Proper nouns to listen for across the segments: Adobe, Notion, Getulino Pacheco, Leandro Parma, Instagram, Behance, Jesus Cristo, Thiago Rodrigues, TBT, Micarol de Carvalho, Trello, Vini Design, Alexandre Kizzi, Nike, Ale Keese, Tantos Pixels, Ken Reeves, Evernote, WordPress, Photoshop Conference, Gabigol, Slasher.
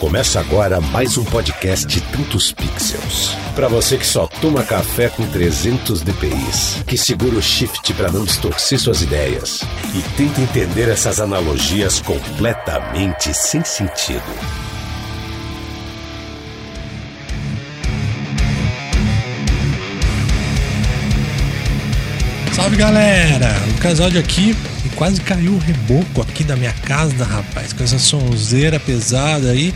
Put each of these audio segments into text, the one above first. Começa agora mais um podcast Tantos Pixels. Para você que só toma café com 300 dpi, que segura o shift para não distorcer suas ideias e tenta entender essas analogias completamente sem sentido. Salve, galera! Lucas Audio aqui. Quase caiu o reboco aqui da minha casa, rapaz, com essa sonzeira pesada aí.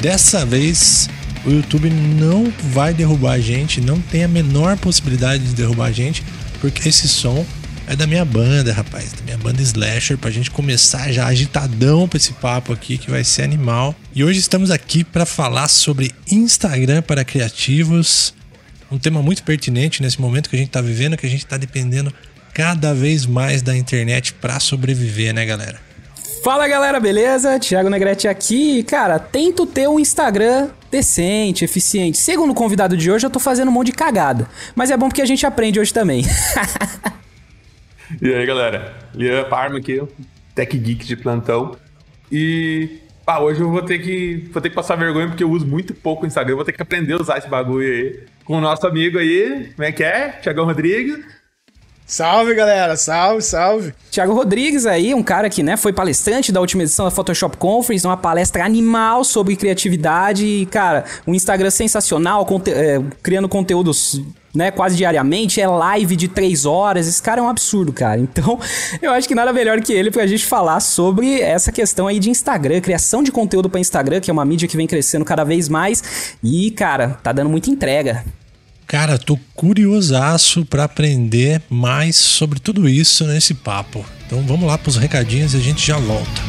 Dessa vez o YouTube não vai derrubar a gente, não tem a menor possibilidade de derrubar a gente, porque esse som é da minha banda, rapaz, da minha banda Slasher, pra gente começar já agitadão pra esse papo aqui que vai ser animal. E hoje estamos aqui pra falar sobre Instagram para criativos, um tema muito pertinente nesse momento que a gente tá vivendo, que a gente tá dependendo cada vez mais da internet para sobreviver, né, galera? Fala, galera, beleza? Thiago Negrete aqui. Cara, tento ter um Instagram decente, eficiente. Segundo o convidado de hoje, eu tô fazendo um monte de cagada. Mas é bom porque a gente aprende hoje também. E aí, galera? Leandro Parma aqui, Tech Geek de plantão. E hoje eu vou ter que passar vergonha porque eu uso muito pouco o Instagram. Vou ter que aprender a usar esse bagulho aí. Com o nosso amigo aí, como é que é? Thiago Rodrigues. Salve, galera, salve. Thiago Rodrigues aí, um cara que, né, foi palestrante da última edição da Photoshop Conference, uma palestra animal sobre criatividade e, cara, um Instagram sensacional, criando conteúdos, né, quase diariamente, é live de 3 horas, esse cara é um absurdo, cara. Então, eu acho que nada melhor que ele pra gente falar sobre essa questão aí de Instagram, criação de conteúdo pra Instagram, que é uma mídia que vem crescendo cada vez mais e, cara, tá dando muita entrega. Cara, tô curiosaço para aprender mais sobre tudo isso nesse papo. Então vamos lá pros recadinhos e a gente já volta.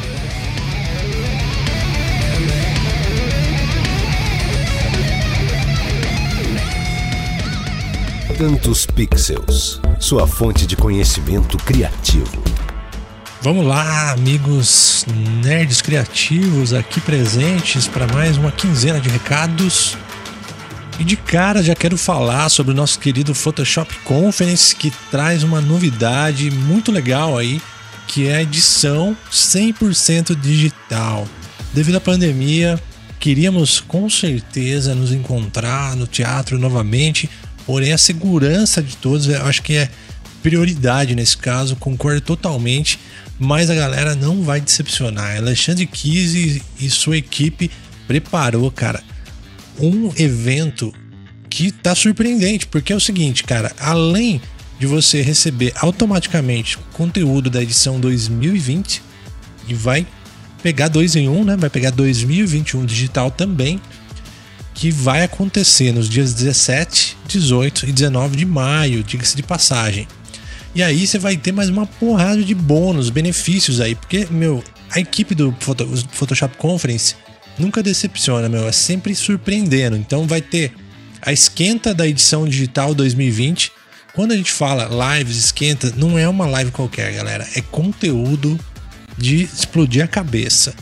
Tantos Pixels, sua fonte de conhecimento criativo. Vamos lá, amigos nerds criativos aqui presentes para mais uma quinzena de recados. E de cara já quero falar sobre o nosso querido Photoshop Conference, que traz uma novidade muito legal aí, que é a edição 100% digital. Devido à pandemia, queríamos com certeza nos encontrar no teatro novamente, porém a segurança de todos eu acho que é prioridade nesse caso, concordo totalmente, mas a galera não vai decepcionar. Alexandre Kizzi e sua equipe preparou, cara, um evento que tá surpreendente, porque é o seguinte, cara, além de você receber automaticamente conteúdo da edição 2020 e vai pegar 2 em 1, né? Vai pegar 2021 digital também, que vai acontecer nos dias 17, 18 e 19 de maio, diga-se de passagem. E aí você vai ter mais uma porrada de bônus, benefícios aí, porque, meu, a equipe do Photoshop Conference nunca decepciona, meu, é sempre surpreendendo. Então vai ter a esquenta da edição digital 2020. Quando a gente fala lives esquenta, não é uma live qualquer, galera, é conteúdo de explodir a cabeça.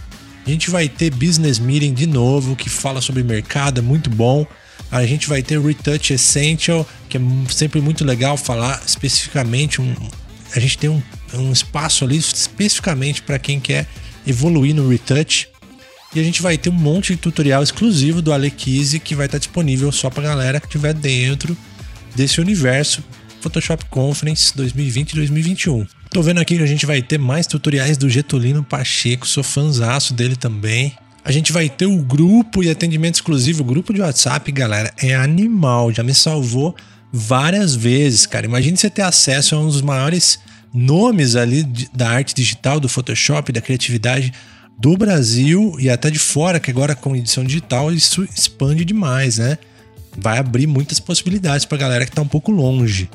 A gente vai ter business meeting de novo, que fala sobre mercado, é muito bom. A gente vai ter retouch essential, que é sempre muito legal falar especificamente. A gente tem um espaço ali especificamente para quem quer evoluir no retouch. E a gente vai ter um monte de tutorial exclusivo do Ale Keese, que vai estar disponível só pra galera que estiver dentro desse universo Photoshop Conference 2020 e 2021. Tô vendo aqui que a gente vai ter mais tutoriais do Getulino Pacheco, sou fãzaço dele também. A gente vai ter o grupo e atendimento exclusivo, o grupo de WhatsApp, galera, é animal, já me salvou várias vezes, cara. Imagine você ter acesso a um dos maiores nomes ali da arte digital, do Photoshop, da criatividade do Brasil e até de fora, que agora com edição digital isso expande demais, né? Vai abrir muitas possibilidades pra galera que tá um pouco longe.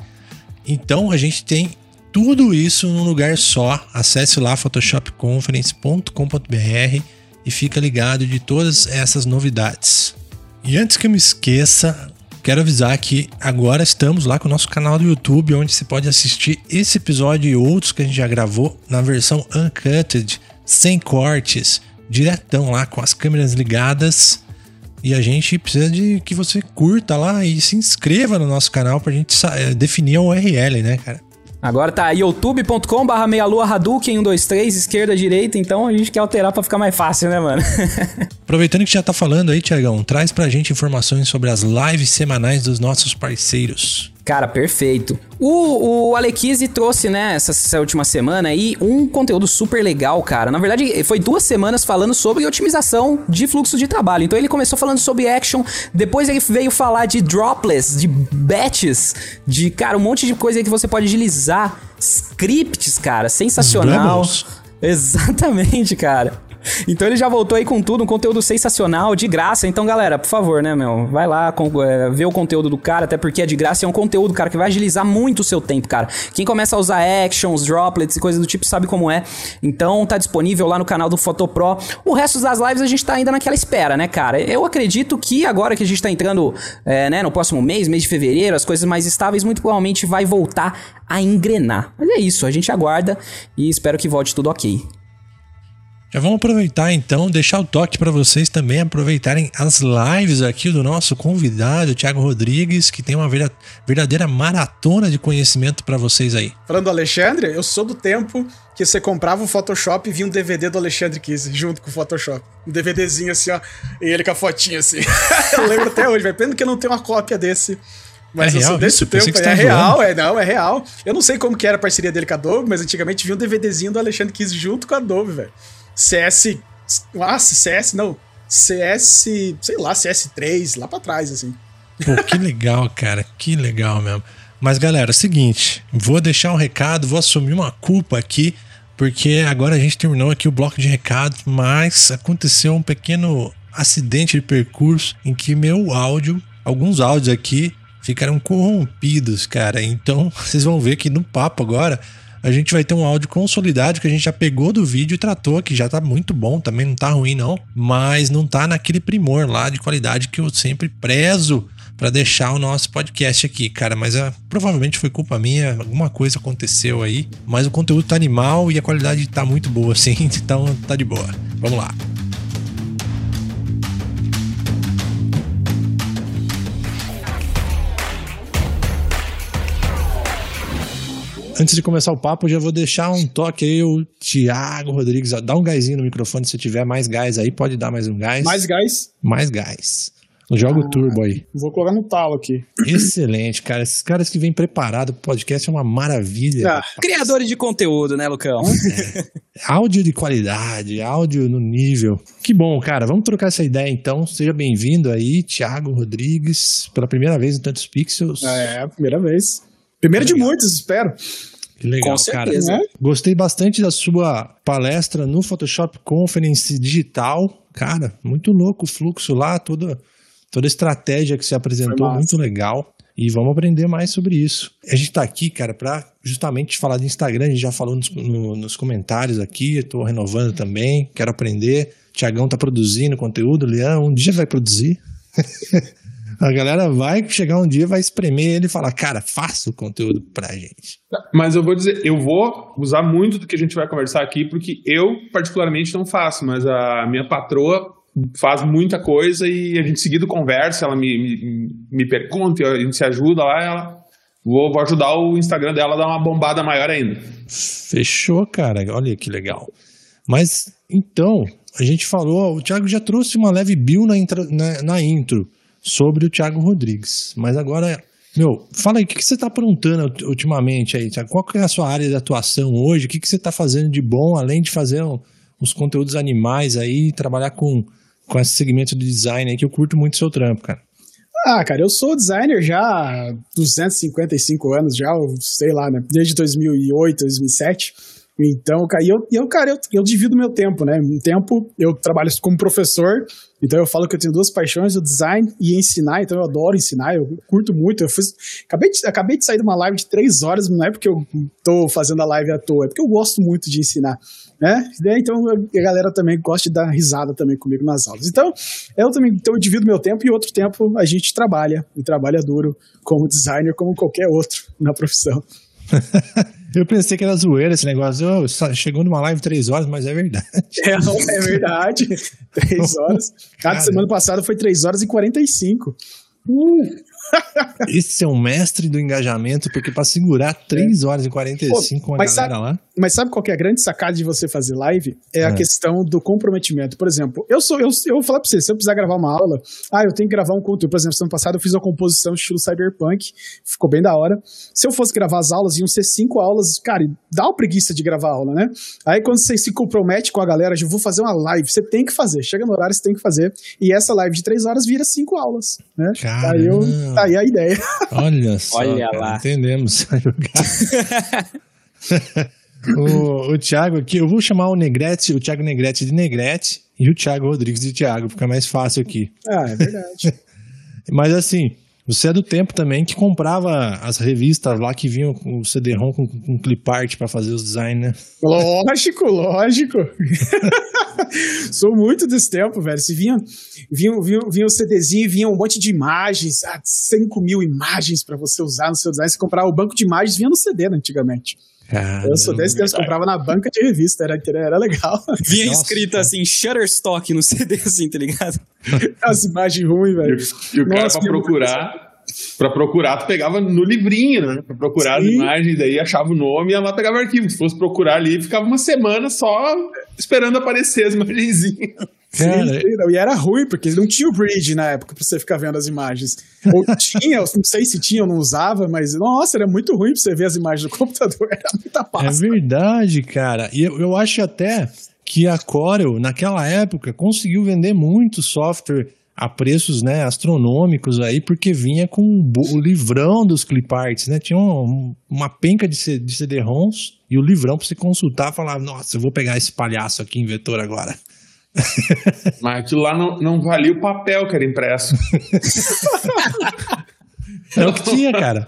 Então a gente tem tudo isso num lugar só. Acesse lá photoshopconference.com.br e fica ligado de todas essas novidades. E antes que eu me esqueça, quero avisar que agora estamos lá com o nosso canal do YouTube, onde você pode assistir esse episódio e outros que a gente já gravou na versão Uncutted, sem cortes, diretão lá com as câmeras ligadas. E a gente precisa de que você curta lá e se inscreva no nosso canal pra gente definir a URL, né, cara? Agora tá youtube.com/meialua_hadouken123, esquerda, direita, então a gente quer alterar pra ficar mais fácil, né, mano? Aproveitando que já tá falando aí, Thiagão, traz pra gente informações sobre as lives semanais dos nossos parceiros. Cara, perfeito. O Ale Keese trouxe, né, essa última semana aí, um conteúdo super legal, cara. Na verdade, foi 2 semanas falando sobre otimização de fluxo de trabalho. Então, ele começou falando sobre action, depois ele veio falar de droplets, de batches, de, cara, um monte de coisa aí que você pode agilizar. Scripts, cara, sensacional. Exatamente, cara. Então ele já voltou aí com tudo, um conteúdo sensacional, de graça. Então, galera, por favor, né, meu? Vai lá, vê o conteúdo do cara, até porque é de graça. É um conteúdo, cara, que vai agilizar muito o seu tempo, cara. Quem começa a usar actions, droplets e coisas do tipo sabe como é. Então, tá disponível lá no canal do Photopro. O resto das lives a gente tá ainda naquela espera, né, cara? Eu acredito que agora que a gente tá entrando, né, no próximo mês de fevereiro, as coisas mais estáveis, muito provavelmente vai voltar a engrenar. Mas é isso, a gente aguarda e espero que volte tudo ok. Já vamos aproveitar então, deixar o toque para vocês também aproveitarem as lives aqui do nosso convidado, Thiago Rodrigues, que tem uma verdadeira maratona de conhecimento para vocês aí. Falando do Alexandre, eu sou do tempo que você comprava o Photoshop e vinha um DVD do Alexandre Kizzi junto com o Photoshop. Um DVDzinho assim, ó, e ele com a fotinha assim. Eu lembro até hoje, vai pena que eu não tenho uma cópia desse. Mas é eu sou desse tempo, é real, é real. Eu não sei como que era a parceria dele com a Adobe, mas antigamente vinha um DVDzinho do Alexandre Kizzi junto com a Adobe, velho. CS3, lá pra trás, assim. Pô, que legal, cara, que legal mesmo. Mas, galera, é o seguinte, vou deixar um recado, vou assumir uma culpa aqui, porque agora a gente terminou aqui o bloco de recados, mas aconteceu um pequeno acidente de percurso em que meu áudio, alguns áudios aqui, ficaram corrompidos, cara. Então, vocês vão ver que no papo agora... a gente vai ter um áudio consolidado que a gente já pegou do vídeo e tratou, que já tá muito bom também, não tá ruim não, mas não tá naquele primor lá de qualidade que eu sempre prezo pra deixar o nosso podcast aqui, cara, mas provavelmente foi culpa minha, alguma coisa aconteceu aí, mas o conteúdo tá animal e a qualidade tá muito boa assim, então tá de boa, vamos lá. Antes de começar o papo, já vou deixar um toque aí, o Thiago Rodrigues. Dá um gásinho no microfone, se tiver mais gás aí, pode dar mais um gás. Mais gás? Mais gás. Joga o turbo aí. Vou colocar no talo aqui. Excelente, cara. Esses caras que vêm preparados pro podcast é uma maravilha. Criadores de conteúdo, né, Lucão? Áudio de qualidade, áudio no nível. Que bom, cara. Vamos trocar essa ideia, então. Seja bem-vindo aí, Thiago Rodrigues, pela primeira vez no Tantos Pixels. É, primeira vez. Primeiro de muitos, espero. Que legal, com certeza, cara. Né? Gostei bastante da sua palestra no Photoshop Conference digital. Cara, muito louco o fluxo lá, toda a estratégia que você apresentou, muito legal. E vamos aprender mais sobre isso. A gente tá aqui, cara, pra justamente falar de Instagram. A gente já falou nos comentários aqui, eu tô renovando também, quero aprender. O Thiagão tá produzindo conteúdo, o Leão um dia vai produzir. A galera vai chegar um dia, vai espremer ele e falar, cara, faça o conteúdo pra gente. Mas eu vou dizer, eu vou usar muito do que a gente vai conversar aqui, porque eu particularmente não faço, mas a minha patroa faz muita coisa e a gente seguido conversa, ela me pergunta, a gente se ajuda lá, vou ajudar o Instagram dela a dar uma bombada maior ainda. Fechou, cara, olha que legal. Mas, então, a gente falou, o Thiago já trouxe uma leve bio na intro, sobre o Thiago Rodrigues, mas agora, meu, fala aí, o que você tá aprontando ultimamente aí, Thiago? Qual que é a sua área de atuação hoje, o que você tá fazendo de bom, além de fazer uns conteúdos animais aí, trabalhar com esse segmento de design aí, que eu curto muito o seu trampo, cara. Ah, cara, eu sou designer já há 255 anos, já, sei lá, né, desde 2008, 2007, então, eu divido meu tempo, né, um tempo eu trabalho como professor. Então eu falo que eu tenho 2 paixões, o design e ensinar, então eu adoro ensinar, eu curto muito, acabei de sair de uma live de 3 horas, não é porque eu tô fazendo a live à toa, é porque eu gosto muito de ensinar, né? Então a galera também gosta de dar risada também comigo nas aulas. Então eu também eu divido meu tempo e outro tempo a gente trabalha, e trabalha duro como designer, como qualquer outro na profissão. Eu pensei que era zoeira esse negócio. Chegou numa live 3 horas, mas é verdade. É verdade. 3 horas. Cara, semana passada foi 3 horas e 45. Esse é um mestre do engajamento, porque para segurar 3 horas e 45 com a galera lá... Mas sabe qual que é a grande sacada de você fazer live? É a questão do comprometimento. Por exemplo, eu vou falar para você, se eu precisar gravar uma aula, eu tenho que gravar um conteúdo. Por exemplo, semana passada eu fiz uma composição estilo cyberpunk, ficou bem da hora. Se eu fosse gravar as aulas, iam ser 5 aulas, cara, dá uma preguiça de gravar aula, né? Aí quando você se compromete com a galera, eu vou fazer uma live, você tem que fazer, chega no horário, você tem que fazer. E essa live de 3 horas vira 5 aulas, né? Caramba. Tá aí a ideia. Olha só, olha lá. Entendemos. O Thiago aqui, eu vou chamar o Thiago Negrete de Negrete e o Thiago Rodrigues de Thiago, fica mais fácil aqui. É verdade. Mas assim, você é do tempo também que comprava as revistas lá que vinham com o CD-ROM com clipart pra fazer os design, né? Lógico. Sou muito desse tempo, velho. Se vinha um CDzinho e vinha um monte de imagens, 5.000 imagens pra você usar no seu design. Se comprava o banco de imagens, vinha no CD, né, antigamente. Caramba. Eu sou desse que eles compravam na banca de revista, era legal. Vinha escrita assim, Shutterstock no CD, assim, tá ligado? As imagens ruins, velho. E o cara pra procurar, tu pegava no livrinho, né? Pra procurar as imagens, daí achava o nome e ia lá pegava o arquivo. Se fosse procurar ali, ficava uma semana só esperando aparecer as imagenzinhas. Sim, e era ruim, porque não tinha o bridge na época pra você ficar vendo as imagens. Ou tinha, não sei se tinha, eu não usava, mas nossa, era muito ruim pra você ver as imagens do computador, era muita pasta. É verdade, cara. E eu acho até que a Corel, naquela época, conseguiu vender muito software a preços, né, astronômicos aí, porque vinha com o livrão dos cliparts, né? Tinha uma penca de CD-ROMs e o livrão pra você consultar e falar, nossa, eu vou pegar esse palhaço aqui em vetor agora. Mas aquilo lá não valia o papel que era impresso. É o que tinha, cara.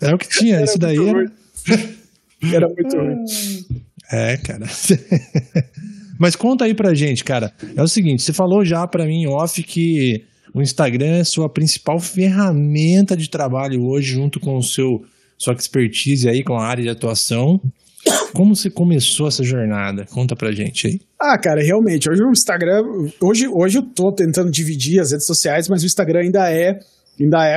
É o que tinha. Era isso daí era muito ruim. É, cara. Mas conta aí pra gente, cara. É o seguinte, você falou já pra mim off que o Instagram é sua principal ferramenta de trabalho hoje, junto com o sua expertise aí, com a área de atuação. Como você começou essa jornada? Conta pra gente aí. Cara, realmente, hoje o Instagram... Hoje eu tô tentando dividir as redes sociais, mas o Instagram ainda é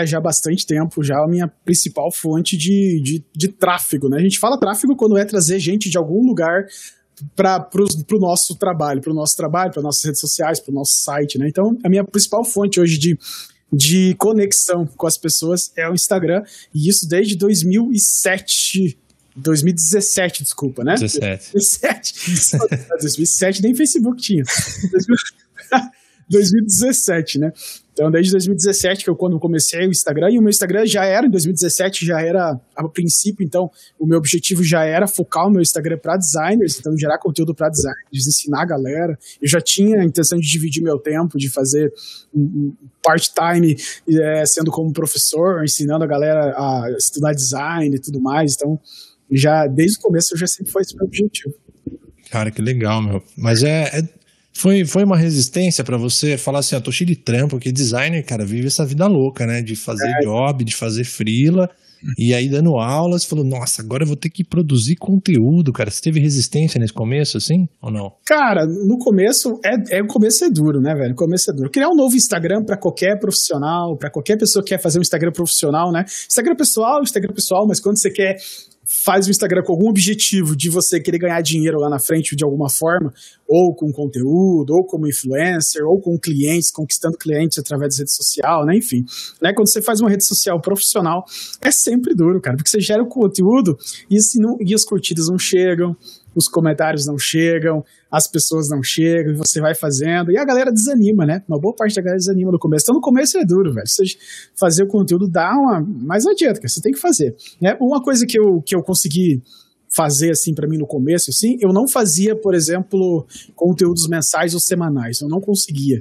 já há bastante tempo, já a minha principal fonte de tráfego, né? A gente fala tráfego quando é trazer gente de algum lugar para o nosso trabalho, para nossas redes sociais, para o nosso site, né? Então, a minha principal fonte hoje de conexão com as pessoas é o Instagram, e isso desde 2017, desculpa, né? 2007 nem Facebook tinha. 2017, né? Então, desde 2017, quando eu comecei o Instagram, e o meu Instagram em 2017 já era a princípio, então o meu objetivo já era focar o meu Instagram para designers, então gerar conteúdo para designers, ensinar a galera. Eu já tinha a intenção de dividir meu tempo, de fazer um part-time sendo como professor, ensinando a galera a estudar design e tudo mais, então já desde o começo eu já sempre foi esse meu objetivo. Cara, que legal, meu. Mas foi uma resistência pra você falar assim, tô cheio de trampo, que designer, cara, vive essa vida louca, né? De fazer job, de fazer freela, e aí dando aula, você falou, nossa, agora eu vou ter que produzir conteúdo, cara. Você teve resistência nesse começo, assim, ou não? Cara, no começo, o começo é duro, né, velho? O começo é duro. Criar um novo Instagram pra qualquer profissional, pra qualquer pessoa que quer fazer um Instagram profissional, né? Instagram pessoal, mas quando você quer... faz o Instagram com algum objetivo de você querer ganhar dinheiro lá na frente de alguma forma, ou com conteúdo, ou como influencer, ou com clientes, conquistando clientes através da rede social, né, enfim. Né? Quando você faz uma rede social profissional, é sempre duro, cara, porque você gera o conteúdo e as curtidas não chegam, os comentários não chegam, as pessoas não chegam, e você vai fazendo, e a galera desanima, né? Uma boa parte da galera desanima no começo. Então, no começo é duro, velho. Você fazer o conteúdo dá uma... Mas não adianta, cara. Você tem que fazer. Né? Uma coisa que eu consegui fazer, assim, pra mim no começo, assim, eu não fazia, por exemplo, conteúdos mensais ou semanais. Eu não conseguia.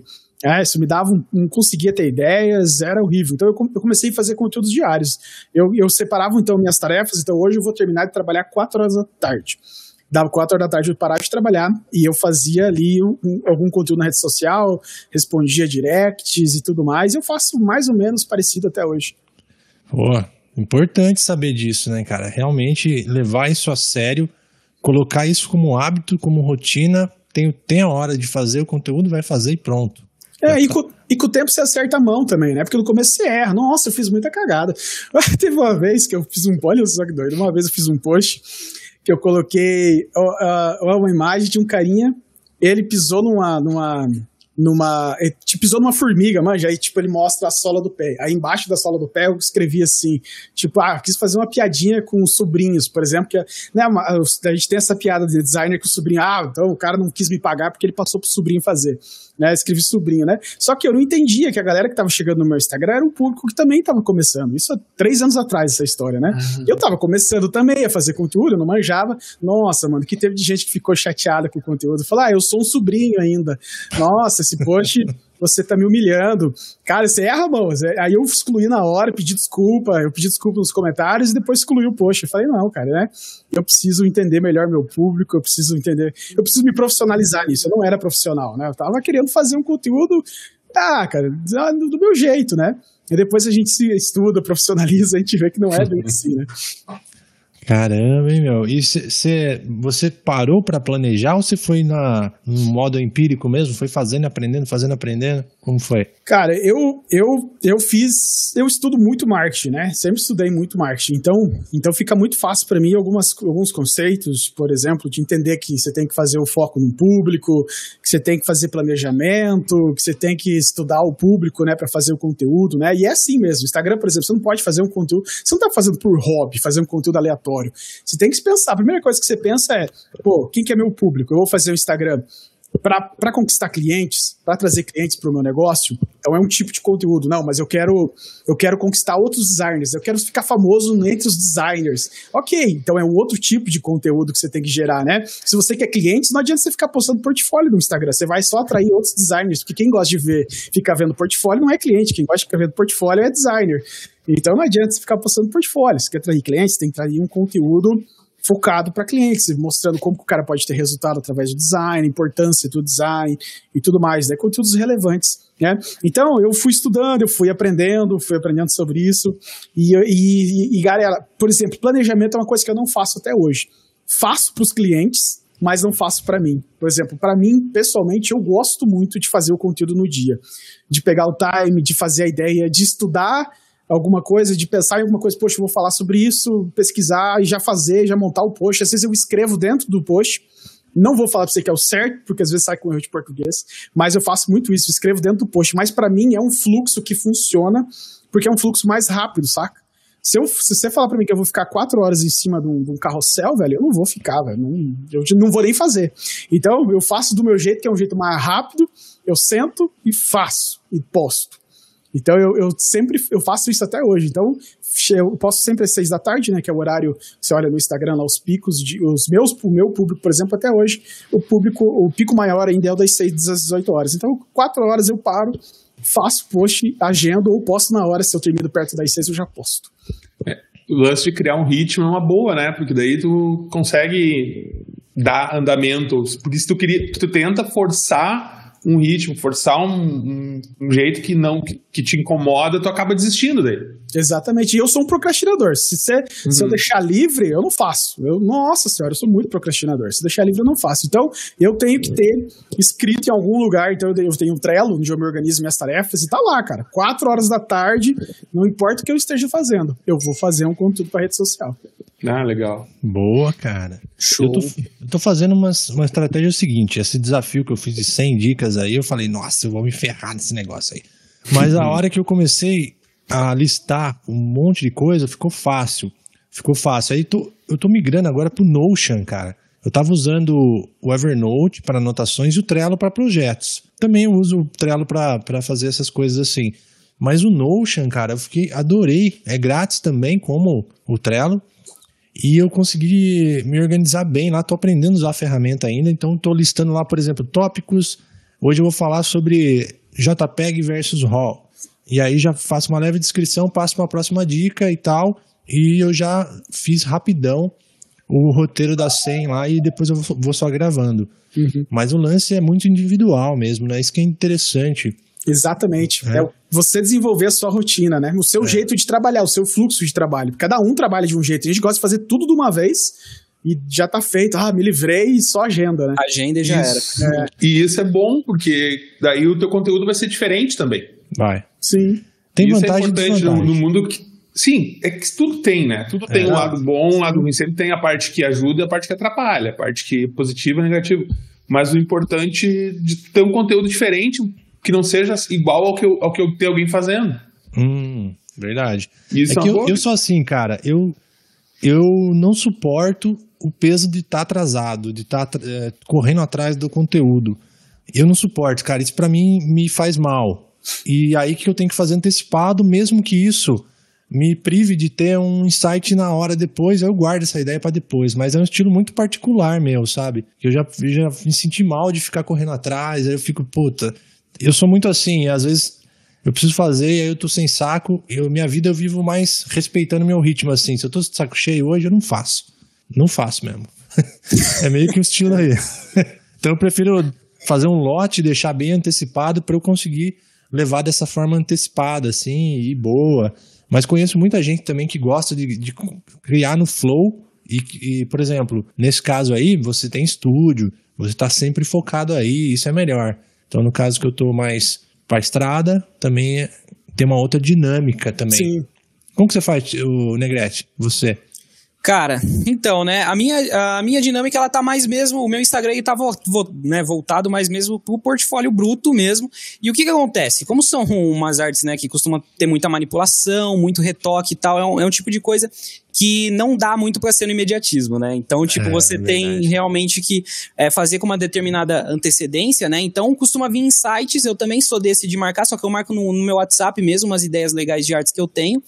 Isso me dava, não conseguia ter ideias, era horrível. Então eu comecei a fazer conteúdos diários. Eu separava, então, minhas tarefas. Então, hoje eu vou terminar de trabalhar 4 horas da tarde. Dava 4 horas da tarde, eu parava de trabalhar e eu fazia ali algum conteúdo na rede social, respondia directs e tudo mais. Eu faço mais ou menos parecido até hoje. Pô, importante saber disso, né, cara? Realmente levar isso a sério, colocar isso como hábito, como rotina. Tem a hora de fazer o conteúdo, vai fazer e pronto. É, e com o tempo você acerta a mão também, né? Porque no começo você erra. Nossa, eu fiz muita cagada. Teve uma vez que eu fiz um... Olha só que doido. Uma vez eu fiz um post que eu coloquei uma imagem de um carinha. Ele pisou numa formiga, manja, aí tipo ele mostra a sola do pé, aí embaixo da sola do pé eu escrevi assim, tipo, quis fazer uma piadinha com os sobrinhos, por exemplo, que né, a gente tem essa piada de designer com o sobrinho, então o cara não quis me pagar porque ele passou pro sobrinho fazer, né, eu escrevi sobrinho, né, só que eu não entendia que a galera que tava chegando no meu Instagram era um público que também tava começando, isso há 3 anos atrás essa história, né, eu tava começando também a fazer conteúdo, eu não manjava, nossa, mano, que teve de gente que ficou chateada com o conteúdo, falou, eu sou um sobrinho ainda, nossa, esse post, você tá me humilhando. Cara, você erra, mano. Aí eu excluí na hora, pedi desculpa. Eu pedi desculpa nos comentários e depois excluí o post. Eu falei, não, cara, né? Eu preciso entender melhor meu público, eu preciso entender... Eu preciso me profissionalizar nisso. Eu não era profissional, né? Eu tava querendo fazer um conteúdo, cara, do meu jeito, né? E depois a gente se estuda, profissionaliza, a gente vê que não é bem assim, né? Caramba, hein, meu? E você parou para planejar ou você foi no modo empírico mesmo? Foi fazendo, aprendendo? Como foi? Cara, eu estudo muito marketing, né? Sempre estudei muito marketing. Então fica muito fácil para mim alguns conceitos, por exemplo, de entender que você tem que fazer o foco no público, que você tem que fazer planejamento, que você tem que estudar o público, né, para fazer o conteúdo, né? E é assim mesmo. Instagram, por exemplo, você não pode fazer um conteúdo, você não tá fazendo por hobby, fazer um conteúdo aleatório. Você tem que pensar, a primeira coisa que você pensa é, pô, quem que é meu público? Eu vou fazer o Instagram para conquistar clientes, para trazer clientes para o meu negócio, então é um tipo de conteúdo, não, mas eu quero conquistar outros designers, eu quero ficar famoso entre os designers, ok, então é um outro tipo de conteúdo que você tem que gerar, né, se você quer clientes, não adianta você ficar postando portfólio no Instagram, você vai só atrair outros designers, porque quem gosta de ficar vendo portfólio não é cliente, quem gosta de ficar vendo portfólio é designer, então não adianta você ficar postando portfólio, você quer atrair clientes, tem que atrair um conteúdo focado para clientes, mostrando como que o cara pode ter resultado através do design, importância do design e tudo mais, né? Conteúdos relevantes, né? Então, eu fui estudando, eu fui aprendendo sobre isso e galera, por exemplo, planejamento é uma coisa que eu não faço até hoje. Faço para os clientes, mas não faço para mim. Por exemplo, para mim, pessoalmente, eu gosto muito de fazer o conteúdo no dia, de pegar o time, de fazer a ideia, de estudar alguma coisa, de pensar em alguma coisa, poxa, eu vou falar sobre isso, pesquisar e já fazer, já montar o post. Às vezes eu escrevo dentro do post, não vou falar pra você que é o certo, porque às vezes sai com erro de português, mas eu faço muito isso, escrevo dentro do post. Mas pra mim é um fluxo que funciona, porque é um fluxo mais rápido, saca? Se você falar pra mim que eu vou ficar 4 horas em cima de um carrossel, velho, eu não vou ficar, velho, eu não vou nem fazer. Então eu faço do meu jeito, que é um jeito mais rápido, eu sento e faço, e posto. Então, eu faço isso até hoje. Então, eu posto sempre às 6 da tarde, né? Que é o horário, você olha no Instagram lá, os picos, o meu público, por exemplo, até hoje, o pico maior ainda é o das 6 às 18 horas. Então, 4 horas eu paro, faço post, agendo ou posto na hora. Se eu termino perto das 6, eu já posto. O lance de criar um ritmo é uma boa, né? Porque daí tu consegue dar andamento. Por isso tu tenta forçar um ritmo, forçar um jeito que não que te incomoda, tu acaba desistindo dele. Exatamente, e eu sou um procrastinador, se eu deixar livre, eu não faço, nossa senhora, eu sou muito procrastinador, se deixar livre eu não faço, então eu tenho que ter escrito em algum lugar, então eu tenho um Trello, onde eu me organizo minhas tarefas e tá lá, cara, 4 horas da tarde, não importa o que eu esteja fazendo, eu vou fazer um conteúdo pra rede social. Ah, legal. Boa, cara. Show. Eu tô fazendo uma estratégia seguinte, esse desafio que eu fiz de 100 dicas aí, eu falei, nossa, eu vou me ferrar nesse negócio aí, mas a hora que eu comecei a listar um monte de coisa, ficou fácil. Aí eu tô migrando agora pro Notion, cara. Eu tava usando o Evernote para anotações e o Trello para projetos. Também eu uso o Trello para fazer essas coisas assim. Mas o Notion, cara, eu adorei. É grátis também, como o Trello. E eu consegui me organizar bem lá. Tô aprendendo a usar a ferramenta ainda. Então tô listando lá, por exemplo, tópicos. Hoje eu vou falar sobre JPEG versus RAW. E aí já faço uma leve descrição, passo para a próxima dica e tal. E eu já fiz rapidão o roteiro da 100 lá e depois eu vou só gravando. Uhum. Mas o lance é muito individual mesmo, né? Isso que é interessante. Exatamente. É você desenvolver a sua rotina, né? O seu jeito de trabalhar, o seu fluxo de trabalho. Cada um trabalha de um jeito. A gente gosta de fazer tudo de uma vez. e já tá feito, me livrei e só agenda, né? Agenda e já era. É. E isso é bom, porque daí o teu conteúdo vai ser diferente também. Vai. Sim. Tem isso vantagem, é importante no mundo que... Sim, é que tudo tem, né? Tudo tem um lado bom, um lado ruim. Sempre tem a parte que ajuda e a parte que atrapalha, a parte que é positiva e negativa. Mas o importante de ter um conteúdo diferente, que não seja igual ao que eu tenho alguém fazendo. Verdade. Isso é que eu sou assim, cara. Eu não suporto o peso de estar atrasado, de estar correndo atrás do conteúdo. Eu não suporto, cara. Isso pra mim me faz mal. E aí que eu tenho que fazer antecipado, mesmo que isso me prive de ter um insight na hora depois, eu guardo essa ideia pra depois. Mas é um estilo muito particular meu, sabe? Eu já me senti mal de ficar correndo atrás, aí eu fico, puta... Eu sou muito assim, às vezes eu preciso fazer e aí eu tô sem saco. Minha vida eu vivo mais respeitando meu ritmo, assim. Se eu tô de saco cheio hoje, eu não faço. Não faço mesmo. É meio que um estilo aí. Então eu prefiro fazer um lote, deixar bem antecipado pra eu conseguir levar dessa forma antecipada, assim, e boa... Mas conheço muita gente também que gosta de criar no flow e, por exemplo, nesse caso aí, você tem estúdio, você está sempre focado aí, isso é melhor. Então, no caso que eu estou mais para a estrada, também tem uma outra dinâmica também. Sim. Como que você faz, Negrete, você? Cara, então, né, a minha dinâmica, ela tá mais mesmo, o meu Instagram aí tá voltado mais mesmo pro portfólio bruto mesmo, e o que acontece? Como são umas artes, né, que costumam ter muita manipulação, muito retoque e tal, é um tipo de coisa que não dá muito pra ser no imediatismo, né? Então, tipo, você tem realmente que fazer com uma determinada antecedência, né? Então, costuma vir em sites, eu também sou desse de marcar, só que eu marco no meu WhatsApp mesmo umas ideias legais de artes que eu tenho.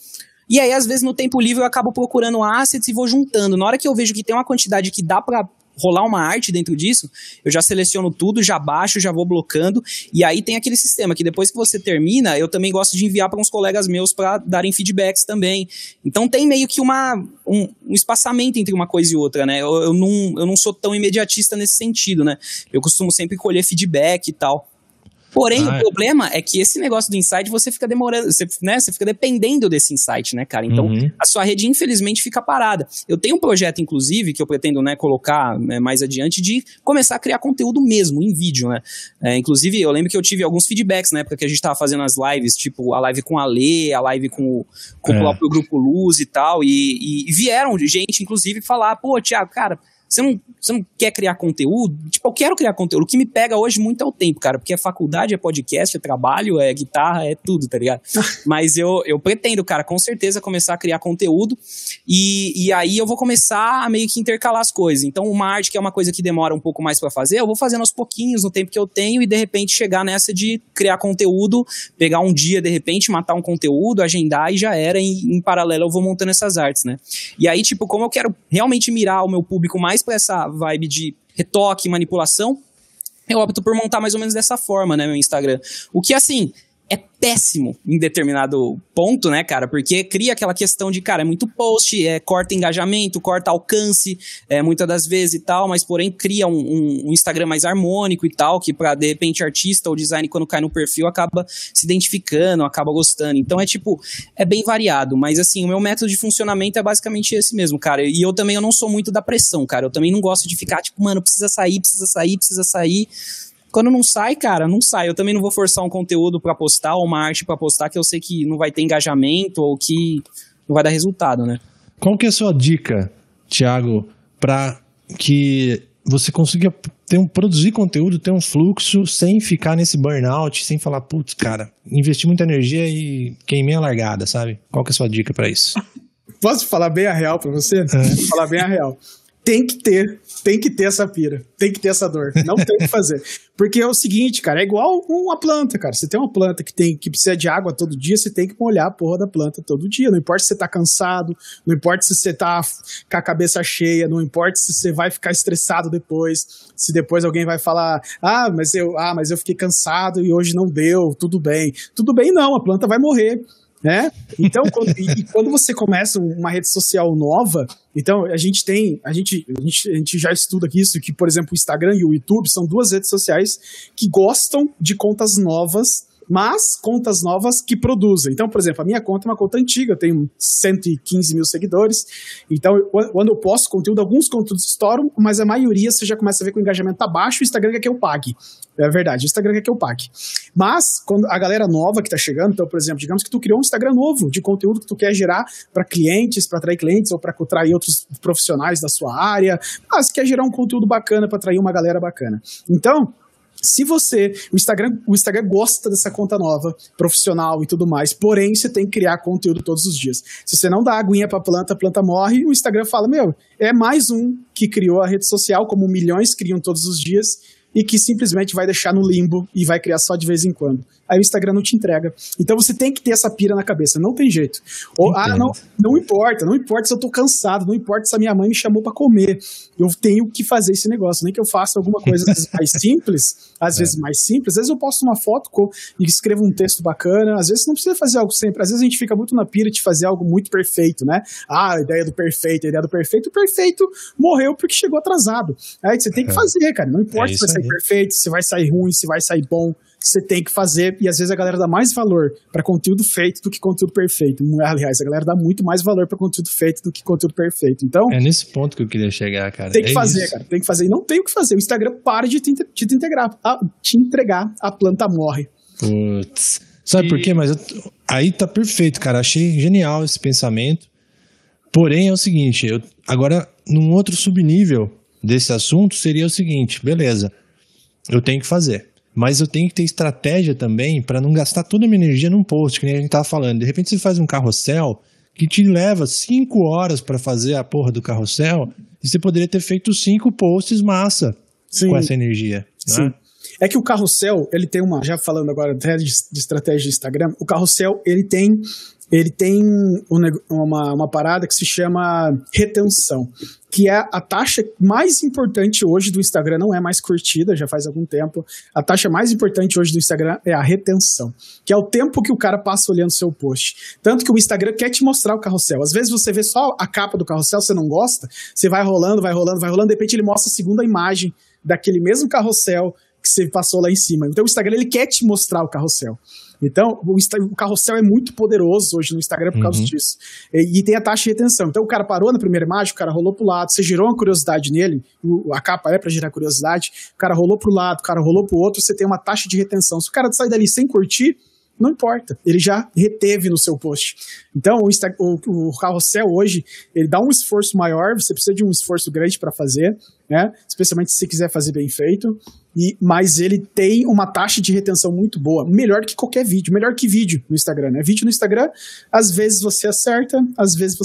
E aí, às vezes, no tempo livre, eu acabo procurando assets e vou juntando. Na hora que eu vejo que tem uma quantidade que dá pra rolar uma arte dentro disso, eu já seleciono tudo, já baixo, já vou blocando. E aí tem aquele sistema que depois que você termina, eu também gosto de enviar para uns colegas meus para darem feedbacks também. Então tem meio que um espaçamento entre uma coisa e outra, né? Eu não sou tão imediatista nesse sentido, né? Eu costumo sempre colher feedback e tal. Porém, o problema é que esse negócio do insight, você fica demorando, você fica dependendo desse insight, né, cara? Então, a sua rede, infelizmente, fica parada. Eu tenho um projeto, inclusive, que eu pretendo, né, colocar mais adiante, de começar a criar conteúdo mesmo, em vídeo, né? Inclusive, eu lembro que eu tive alguns feedbacks na época que a gente tava fazendo as lives, tipo, a live com a Ale, a live com o próprio Grupo Luz e tal, e vieram gente, inclusive, falar, pô, Thiago, cara... Você não quer criar conteúdo? Tipo, eu quero criar conteúdo. O que me pega hoje muito é o tempo, cara. Porque é faculdade, é podcast, é trabalho, é guitarra, é tudo, tá ligado? Mas eu pretendo, cara, com certeza começar a criar conteúdo. E aí eu vou começar a meio que intercalar as coisas. Então, uma arte que é uma coisa que demora um pouco mais pra fazer, eu vou fazendo aos pouquinhos, no tempo que eu tenho. E, de repente, chegar nessa de criar conteúdo, pegar um dia, de repente, matar um conteúdo, agendar e já era. Em paralelo, eu vou montando essas artes, né? E aí, tipo, como eu quero realmente mirar o meu público mais pra essa vibe de retoque, manipulação, eu opto por montar mais ou menos dessa forma, né, meu Instagram. O que, assim, é péssimo em determinado ponto, né, cara, porque cria aquela questão de, cara, é muito post, corta engajamento, corta alcance, muitas das vezes e tal, mas, porém, cria um Instagram mais harmônico e tal, que pra, de repente, artista ou design, quando cai no perfil, acaba se identificando, acaba gostando. Então, é bem variado, mas, assim, o meu método de funcionamento é basicamente esse mesmo, cara, e eu também não sou muito da pressão, cara, eu também não gosto de ficar, tipo, mano, precisa sair, quando não sai, cara, não sai. Eu também não vou forçar um conteúdo pra postar ou uma arte pra postar que eu sei que não vai ter engajamento ou que não vai dar resultado, né? Qual que é a sua dica, Thiago, pra que você consiga produzir conteúdo, ter um fluxo sem ficar nesse burnout, sem falar, putz, cara, investi muita energia e queimei a largada, sabe? Qual que é a sua dica pra isso? Posso falar bem a real pra você? Vou falar bem a real. Tem que ter essa pira, tem que ter essa dor, não tem o que fazer. Porque é o seguinte, cara, é igual uma planta, cara. Você tem uma planta que precisa de água todo dia, você tem que molhar a porra da planta todo dia. Não importa se você tá cansado, não importa se você tá com a cabeça cheia, não importa se você vai ficar estressado depois, se depois alguém vai falar, mas eu fiquei cansado e hoje não deu, tudo bem. Tudo bem não, a planta vai morrer. Né? Então, quando você começa uma rede social nova, então a gente já estuda aqui isso, que, por exemplo, o Instagram e o YouTube são duas redes sociais que gostam de contas novas mas contas novas que produzem. Então, por exemplo, a minha conta é uma conta antiga, eu tenho 115 mil seguidores, então quando eu posto conteúdo, alguns conteúdos estouram, mas a maioria você já começa a ver que o engajamento tá baixo, o Instagram quer que eu pague. É verdade, o Instagram quer que eu pague. Mas, quando a galera nova que tá chegando, então, por exemplo, digamos que tu criou um Instagram novo de conteúdo que tu quer gerar para clientes, para atrair clientes ou para atrair outros profissionais da sua área, mas quer gerar um conteúdo bacana para atrair uma galera bacana. Então, se você, o Instagram gosta dessa conta nova, profissional e tudo mais, porém você tem que criar conteúdo todos os dias. Se você não dá aguinha pra planta, a planta morre e o Instagram fala, meu, é mais um que criou a rede social, como milhões criam todos os dias, e que simplesmente vai deixar no limbo e vai criar só de vez em quando. Aí o Instagram não te entrega. Então você tem que ter essa pira na cabeça, não tem jeito. Ou, não importa se eu tô cansado, não importa se a minha mãe me chamou pra comer, eu tenho que fazer esse negócio, nem que eu faça alguma coisa às vezes mais simples, às vezes eu posto uma foto e escrevo um texto bacana, às vezes não precisa fazer algo sempre, às vezes a gente fica muito na pira de fazer algo muito perfeito, né? Ah, a ideia do perfeito, o perfeito morreu porque chegou atrasado. Aí você tem que fazer, cara, não importa se vai sair perfeito, se vai sair ruim, se vai sair bom, você tem que fazer, e às vezes a galera dá mais valor para conteúdo feito do que conteúdo perfeito. Aliás, a galera dá muito mais valor para conteúdo feito do que conteúdo perfeito. Então, é nesse ponto que eu queria chegar, cara. Tem que fazer, cara. Tem que fazer. E não tem o que fazer. O Instagram para de te entregar. A planta morre. Putz. Sabe por quê? Mas aí tá perfeito, cara. Achei genial esse pensamento. Porém, é o seguinte, agora, num outro subnível desse assunto, seria o seguinte, beleza, eu tenho que fazer. Mas eu tenho que ter estratégia também para não gastar toda a minha energia num post, que nem a gente estava falando. De repente você faz um carrossel que te leva 5 horas para fazer a porra do carrossel e você poderia ter feito 5 posts massa. Sim. Com essa energia. Sim. Né? É que o carrossel, ele tem uma... Já falando agora de estratégia de Instagram, o carrossel, ele tem uma parada que se chama retenção, que é a taxa mais importante hoje do Instagram, não é mais curtida, já faz algum tempo. A taxa mais importante hoje do Instagram é a retenção, que é o tempo que o cara passa olhando seu post. Tanto que o Instagram quer te mostrar o carrossel. Às vezes você vê só a capa do carrossel, você não gosta, você vai rolando, de repente ele mostra a segunda imagem daquele mesmo carrossel que você passou lá em cima. Então o Instagram, ele quer te mostrar o carrossel. Então, o carrossel é muito poderoso hoje no Instagram por causa disso. E tem a taxa de retenção. Então, o cara parou na primeira imagem, o cara rolou pro lado, você gerou uma curiosidade nele, a capa é para gerar curiosidade, o cara rolou pro lado, o cara rolou pro outro, você tem uma taxa de retenção. Se o cara sair dali sem curtir, não importa, ele já reteve no seu post. Então, o carrossel hoje, ele dá um esforço maior, você precisa de um esforço grande para fazer, né? Especialmente se você quiser fazer bem feito, mas ele tem uma taxa de retenção muito boa, melhor que qualquer vídeo, melhor que vídeo no Instagram, né? Vídeo no Instagram, às vezes você acerta, às vezes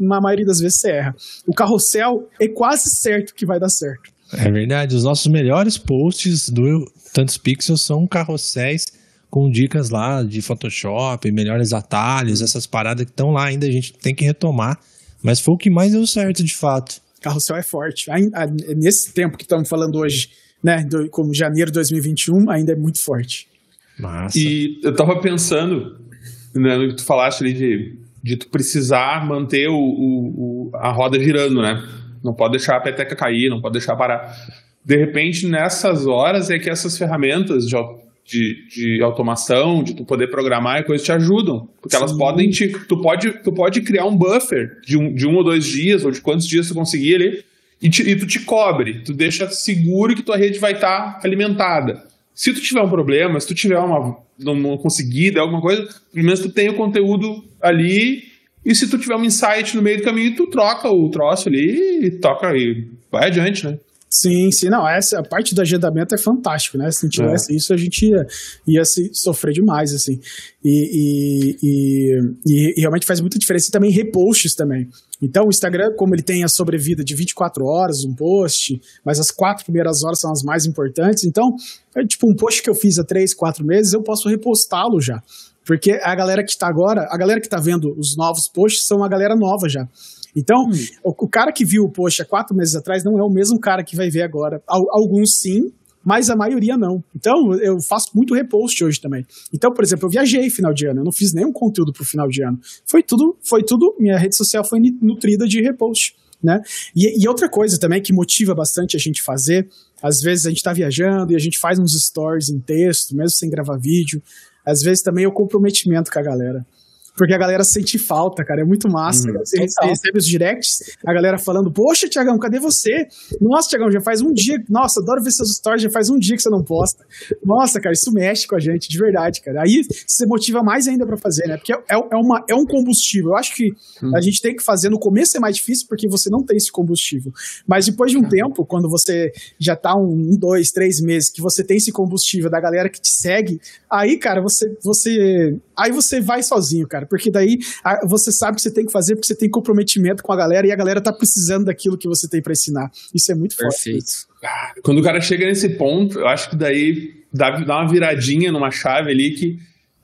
na maioria das vezes você erra. O carrossel é quase certo que vai dar certo. É verdade, os nossos melhores posts do Tantos Pixels são carrosséis com dicas lá de Photoshop, melhores atalhos, essas paradas que estão lá ainda, a gente tem que retomar. Mas foi o que mais deu certo, de fato. Carrossel é forte. Nesse tempo que estamos falando hoje, né, como janeiro de 2021, ainda é muito forte. Massa. E eu estava pensando, né, no que tu falaste ali de tu precisar manter a roda girando, né? Não pode deixar a peteca cair, não pode deixar parar. De repente, nessas horas, é que essas ferramentas de automação, de tu poder programar e coisas te ajudam, porque elas podem tu pode criar um buffer de um ou dois dias, ou de quantos dias tu conseguir ali, e tu te cobre, tu deixa seguro que tua rede vai estar alimentada. Se tu tiver um problema, se tu tiver não conseguir dar alguma coisa, pelo menos tu tem o conteúdo ali, e se tu tiver um insight no meio do caminho, tu troca o troço ali e vai adiante, né? Sim, sim. Não, a parte do agendamento é fantástico, né? Se não tivesse isso, a gente ia se sofrer demais, assim. E realmente faz muita diferença. E também reposts também. Então, o Instagram, como ele tem a sobrevida de 24 horas, um post, mas as 4 primeiras horas são as mais importantes. Então, tipo, um post que eu fiz há 3-4 meses, eu posso repostá-lo já. Porque a galera que tá agora, a galera que tá vendo os novos posts são a galera nova já. Então, o cara que viu o post há 4 meses atrás não é o mesmo cara que vai ver agora. Alguns sim, mas a maioria não. Então, eu faço muito repost hoje também. Então, por exemplo, eu viajei final de ano, eu não fiz nenhum conteúdo pro final de ano. Foi tudo, minha rede social foi nutrida de repost, né? E outra coisa também que motiva bastante a gente fazer, às vezes a gente tá viajando e a gente faz uns stories em texto, mesmo sem gravar vídeo. às vezes também é o comprometimento com a galera. Porque a galera sente falta, cara, é muito massa. Você recebe os directs, a galera falando, poxa, Thiagão, cadê você? Nossa, Thiagão, já faz um dia, nossa, adoro ver seus stories, já faz um dia que você não posta. Nossa, cara, isso mexe com a gente, de verdade, cara. Aí você motiva mais ainda pra fazer, né? Porque é um combustível. Eu acho que a gente tem que fazer, no começo é mais difícil, porque você não tem esse combustível. Mas depois de um tempo, quando você já tá dois, 3 meses, que você tem esse combustível da galera que te segue, aí, cara, você vai sozinho, cara. Porque daí você sabe que você tem que fazer, porque você tem comprometimento com a galera e a galera tá precisando daquilo que você tem pra ensinar. Isso é muito forte. Perfeito. Quando o cara chega nesse ponto, eu acho que daí dá uma viradinha numa chave ali que...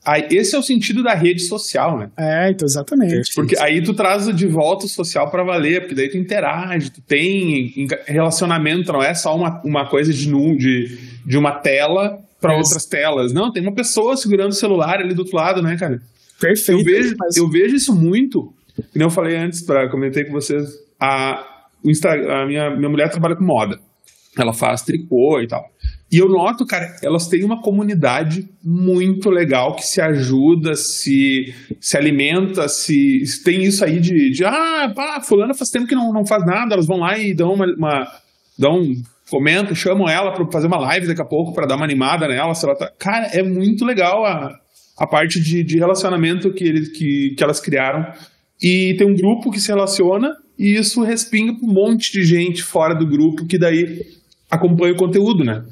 Aí, esse é o sentido da rede social, né? É, então exatamente. Porque aí tu traz de volta o social pra valer, porque daí tu interage, tu tem relacionamento, não é só uma coisa de uma tela pra outras telas. Não, tem uma pessoa segurando o celular ali do outro lado, né, cara? Perfeito. Eu vejo isso muito, como eu falei antes, comentei com vocês, minha mulher trabalha com moda, ela faz tricô e tal, e eu noto, cara, elas têm uma comunidade muito legal que se ajuda, se alimenta, se tem isso aí fulana faz tempo que não faz nada, elas vão lá e dão comentam, chamam ela para fazer uma live daqui a pouco, para dar uma animada nela, se ela tá... Cara, é muito legal a parte de relacionamento que elas criaram. E tem um grupo que se relaciona e isso respinga para um monte de gente fora do grupo que daí acompanha o conteúdo, né?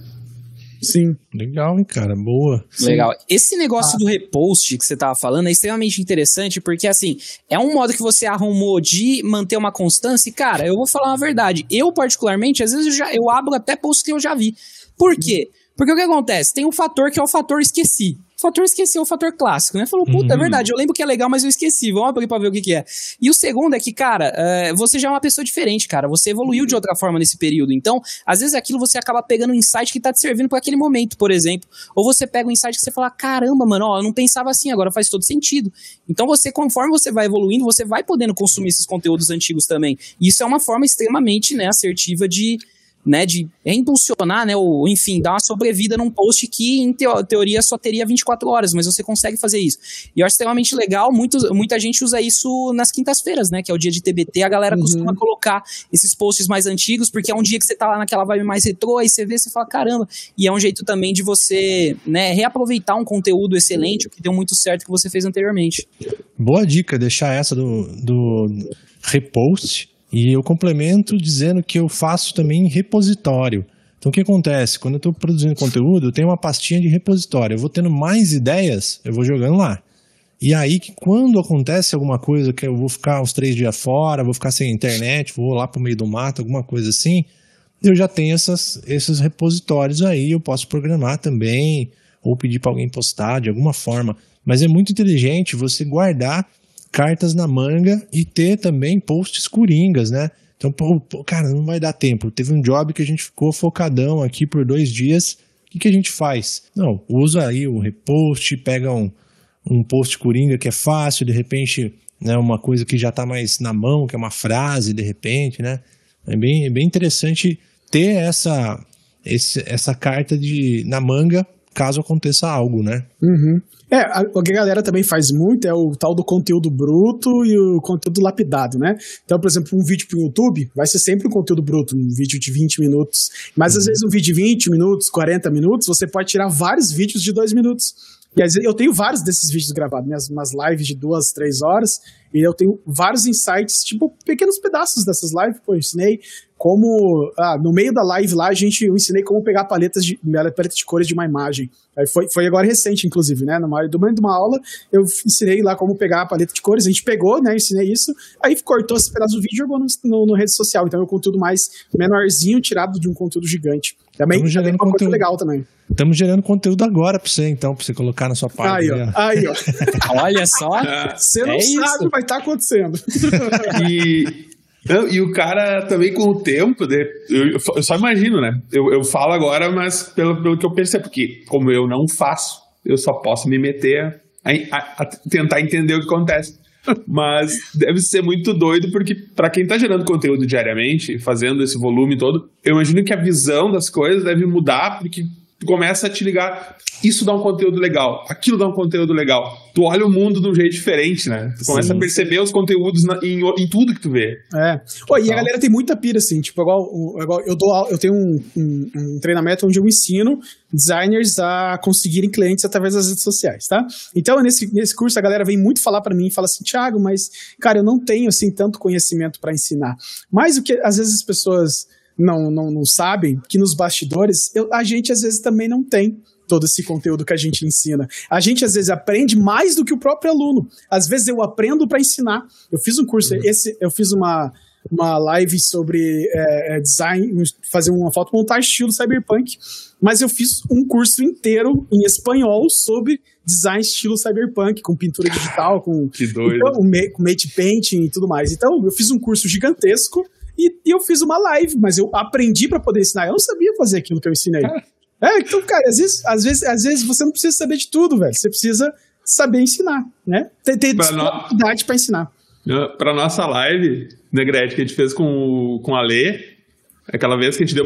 Sim. Legal, hein, cara? Boa. Legal. Sim. Esse negócio do repost que você tava falando é extremamente interessante, porque, assim, é um modo que você arrumou de manter uma constância. E, cara, eu vou falar uma verdade. Eu, particularmente, às vezes eu abro até posts que eu já vi. Por quê? Porque o que acontece? Tem um fator que é o fator esqueci. O fator esqueceu, o fator clássico, né? Falou, puta, é verdade, eu lembro que é legal, mas eu esqueci. Vamos abrir pra ver o que é. E o segundo é que, cara, você já é uma pessoa diferente, cara. Você evoluiu de outra forma nesse período. Então, às vezes aquilo você acaba pegando um insight que tá te servindo pra aquele momento, por exemplo. Ou você pega um insight que você fala, caramba, mano, ó, eu não pensava assim, agora faz todo sentido. Então, você, conforme você vai evoluindo, você vai podendo consumir esses conteúdos antigos também. E isso é uma forma extremamente, né, assertiva de impulsionar, né, ou enfim, dar uma sobrevida num post que em teoria só teria 24 horas, mas você consegue fazer isso. E eu acho extremamente legal, muita gente usa isso nas quintas-feiras, né, que é o dia de TBT, a galera costuma colocar esses posts mais antigos, porque é um dia que você tá lá naquela vibe mais retrô, aí você vê, você fala, caramba, e é um jeito também de você, né, reaproveitar um conteúdo excelente, o que deu muito certo que você fez anteriormente. Boa dica, deixar essa do repost. E eu complemento dizendo que eu faço também repositório. Então, o que acontece? Quando eu estou produzindo conteúdo, eu tenho uma pastinha de repositório. Eu vou tendo mais ideias, eu vou jogando lá. E aí, que quando acontece alguma coisa, que eu vou ficar uns 3 dias fora, vou ficar sem internet, vou lá para o meio do mato, alguma coisa assim, eu já tenho esses repositórios aí, eu posso programar também, ou pedir para alguém postar de alguma forma. Mas é muito inteligente você guardar cartas na manga e ter também posts coringas, né? Então, cara, não vai dar tempo. Teve um job que a gente ficou focadão aqui por 2 dias. O que a gente faz? Não, usa aí o repost, pega um post coringa que é fácil, de repente, né, uma coisa que já tá mais na mão, que é uma frase, de repente, né? É bem interessante ter essa carta na manga, caso aconteça algo, né? Uhum. O que a galera também faz muito é o tal do conteúdo bruto e o conteúdo lapidado, né? Então, por exemplo, um vídeo pro YouTube vai ser sempre um conteúdo bruto, um vídeo de 20 minutos. Mas, às vezes, um vídeo de 20 minutos, 40 minutos, você pode tirar vários vídeos de 2 minutos. E, às vezes, eu tenho vários desses vídeos gravados, né? Umas lives de 2, 3 horas, e eu tenho vários insights, tipo, pequenos pedaços dessas lives, pô, eu ensinei como... no meio da live lá, eu ensinei como pegar paleta de cores de uma imagem. Aí foi agora recente, inclusive, né? No meio de uma aula, eu ensinei lá como pegar a paleta de cores, a gente pegou, né? Eu ensinei isso, aí cortou esse pedaço do vídeo e jogou no rede social. Então, é um conteúdo mais menorzinho, tirado de um conteúdo gigante. Também é uma coisa legal também. Estamos gerando conteúdo agora pra você, então, pra você colocar na sua página. Aí, ó. Olha só. Você não sabe o que vai estar acontecendo. E o cara também com o tempo, eu só imagino, né? Eu falo agora, mas pelo que eu percebo, porque como eu não faço, eu só posso me meter a tentar entender o que acontece. Mas deve ser muito doido, porque pra quem tá gerando conteúdo diariamente, fazendo esse volume todo, eu imagino que a visão das coisas deve mudar, porque Tu começa a te ligar, isso dá um conteúdo legal, aquilo dá um conteúdo legal. Tu olha o mundo de um jeito diferente, né? Tu começa a perceber os conteúdos em tudo que tu vê. É. Oh, e a galera tem muita pira, assim, tipo, igual eu tenho um treinamento onde eu ensino designers a conseguirem clientes através das redes sociais, tá? Então, nesse curso, a galera vem muito falar pra mim e fala assim, Thiago, mas, cara, eu não tenho, assim, tanto conhecimento pra ensinar. Mas o que, às vezes, as pessoas... não sabem que nos bastidores a gente às vezes também não tem todo esse conteúdo que a gente ensina. A gente às vezes aprende mais do que o próprio aluno. Às vezes eu aprendo para ensinar. Eu fiz um curso, eu fiz uma live sobre design, fazer uma fotomontagem estilo cyberpunk, mas eu fiz um curso inteiro em espanhol sobre design estilo cyberpunk, com pintura digital, com, que doido. Então, com matte painting e tudo mais. Então eu fiz um curso gigantesco, e eu fiz uma live, mas eu aprendi para poder ensinar. Eu não sabia fazer aquilo que eu ensinei. Então, cara, às vezes você não precisa saber de tudo, velho. Você precisa saber ensinar, né? Ter disponibilidade para ensinar. Para nossa live, Negrete, que a gente fez com a Ale, aquela vez que a gente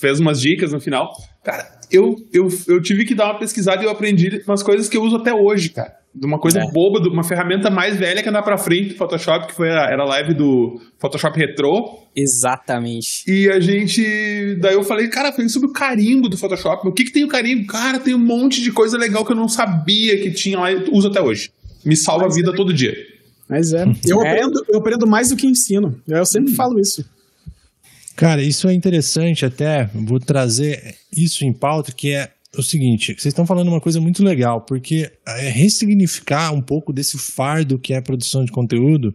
fez umas dicas no final. Cara, eu tive que dar uma pesquisada e eu aprendi umas coisas que eu uso até hoje, cara. De uma coisa boba, de uma ferramenta mais velha que andar pra frente do Photoshop, que foi era a live do Photoshop Retrô. Exatamente. E a gente... Daí eu falei, cara, falei sobre o carimbo do Photoshop. O que tem o carimbo? Cara, tem um monte de coisa legal que eu não sabia que tinha lá e uso até hoje. Me salva a vida todo dia. Mas é. Eu aprendo mais do que ensino. Eu sempre falo isso. Cara, isso é interessante até. Vou trazer isso em pauta, que é o seguinte, vocês estão falando uma coisa muito legal, porque é ressignificar um pouco desse fardo que é a produção de conteúdo,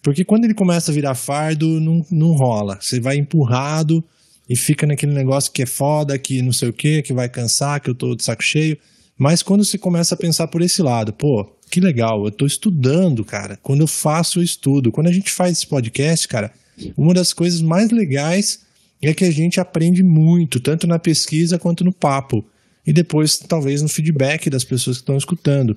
porque quando ele começa a virar fardo, não rola. Você vai empurrado e fica naquele negócio que é foda, que não sei o quê, que vai cansar, que eu tô de saco cheio. Mas quando você começa a pensar por esse lado, pô, que legal, eu tô estudando, cara. Quando eu faço, eu estudo. Quando a gente faz esse podcast, cara, uma das coisas mais legais é que a gente aprende muito, tanto na pesquisa quanto no papo. E depois, talvez, no feedback das pessoas que estão escutando.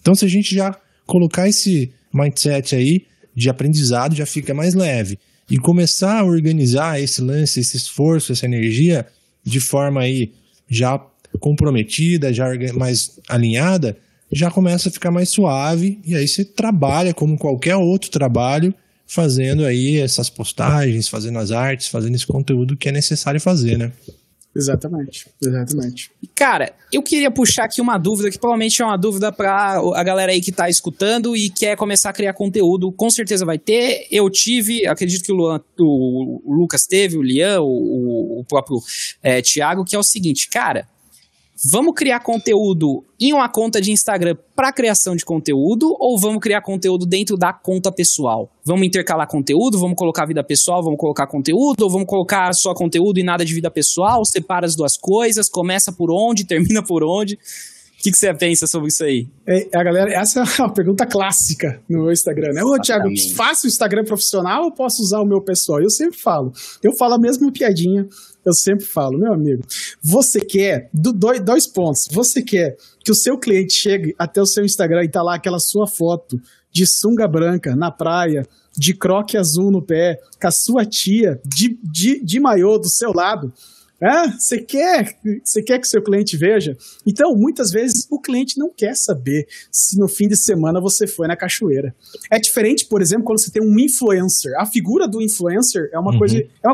Então, se a gente já colocar esse mindset aí de aprendizado, já fica mais leve. E começar a organizar esse lance, esse esforço, essa energia, de forma aí já comprometida, já mais alinhada, já começa a ficar mais suave. E aí você trabalha como qualquer outro trabalho, fazendo aí essas postagens, fazendo as artes, fazendo esse conteúdo que é necessário fazer, né? Exatamente. Cara, eu queria puxar aqui uma dúvida, que provavelmente é uma dúvida pra a galera aí que tá escutando e quer começar a criar conteúdo, com certeza vai ter, eu tive, acredito que o Lucas teve, o Lian, o próprio Thiago, que é o seguinte, cara, vamos criar conteúdo em uma conta de Instagram para criação de conteúdo ou vamos criar conteúdo dentro da conta pessoal? Vamos intercalar conteúdo, vamos colocar vida pessoal, vamos colocar conteúdo ou vamos colocar só conteúdo e nada de vida pessoal? Separa as duas coisas, começa por onde, termina por onde? O que você pensa sobre isso aí? A galera, essa é uma pergunta clássica no Instagram, né? Ô, Thiago, faço o Instagram profissional ou posso usar o meu pessoal? Eu sempre falo. Eu falo a mesma piadinha. Eu sempre falo, meu amigo, você quer, dois pontos, você quer que o seu cliente chegue até o seu Instagram e tá lá aquela sua foto de sunga branca na praia, de croque azul no pé, com a sua tia de maiô do seu lado, você quer que o seu cliente veja? Então, muitas vezes, o cliente não quer saber se no fim de semana você foi na cachoeira. É diferente, por exemplo, quando você tem um influencer. A figura do influencer é uma,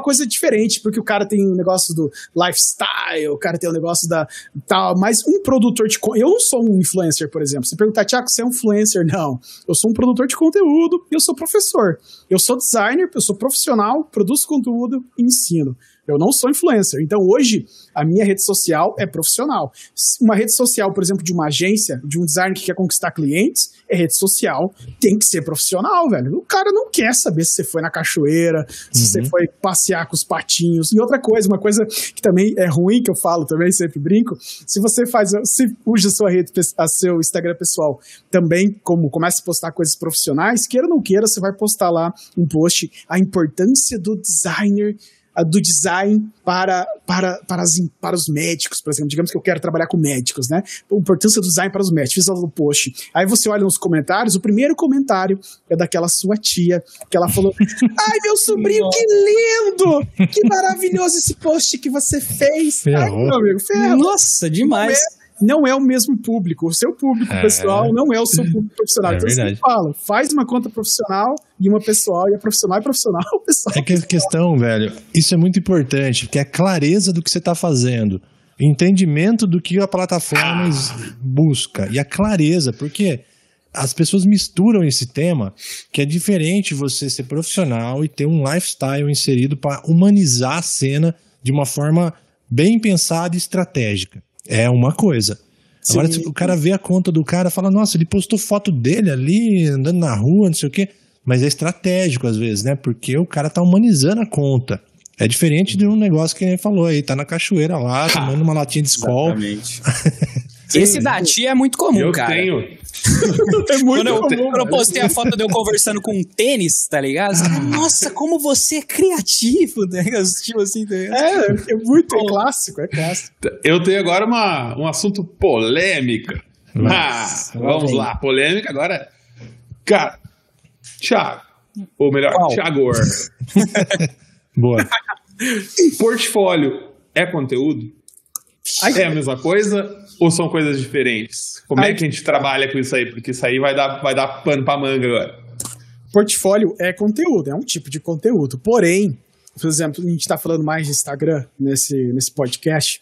coisa diferente, porque o cara tem um negócio do lifestyle, o cara tem um negócio da... Tal, mas um produtor de... Eu não sou um influencer, por exemplo. Você perguntar, Thiago, você é um influencer? Não. Eu sou um produtor de conteúdo e eu sou professor. Eu sou designer, eu sou profissional, produzo conteúdo e ensino. Eu não sou influencer. Então, hoje, a minha rede social é profissional. Uma rede social, por exemplo, de uma agência, de um designer que quer conquistar clientes, é rede social, tem que ser profissional, velho. O cara não quer saber se você foi na cachoeira, se você foi passear com os patinhos. E outra coisa, uma coisa que também é ruim, que eu falo também, sempre brinco, se você usa seu Instagram pessoal também, como começa a postar coisas profissionais, queira ou não queira, você vai postar lá um post, a importância do designer do design para os médicos, por exemplo. Digamos que eu quero trabalhar com médicos, né? A importância do design para os médicos. Fiz o post. Aí você olha nos comentários, o primeiro comentário é daquela sua tia, que ela falou: ai, meu sobrinho, que lindo! Que maravilhoso esse post que você fez! Ai, meu amigo, ferrou. Nossa, demais! Não é o mesmo público. O seu público pessoal não é o seu público profissional. É então, verdade. Você fala, faz uma conta profissional e uma pessoal, e a profissional é profissional. Pessoal é que a questão, velho, isso é muito importante, que é a clareza do que você está fazendo, entendimento do que a plataforma busca, e a clareza, porque as pessoas misturam esse tema, que é diferente você ser profissional e ter um lifestyle inserido para humanizar a cena de uma forma bem pensada e estratégica. É uma coisa. Sim. Agora o cara vê a conta do cara e fala, nossa, ele postou foto dele ali, andando na rua, não sei o quê. Mas é estratégico às vezes, né? Porque o cara tá humanizando a conta. É diferente de um negócio que ele falou aí, tá na cachoeira lá, tomando uma latinha de Skol. Exatamente. Esse da tia é muito comum, cara. É muito comum. Quando eu postei a foto de eu conversando com um tênis, tá ligado? Você fala, nossa, como você é criativo, né? Tipo assim, tá ligado? É muito clássico, é clássico. Eu tenho agora um assunto polêmico. Mas, vamos lá. Polêmica agora. Cara, Thiago. Ou melhor, Thiago Or. Boa. Portfólio é conteúdo? É a mesma coisa ou são coisas diferentes? Como é que a gente trabalha com isso aí? Porque isso aí vai dar pano pra manga agora. Portfólio é conteúdo, é um tipo de conteúdo. Porém, por exemplo, a gente tá falando mais de Instagram nesse podcast.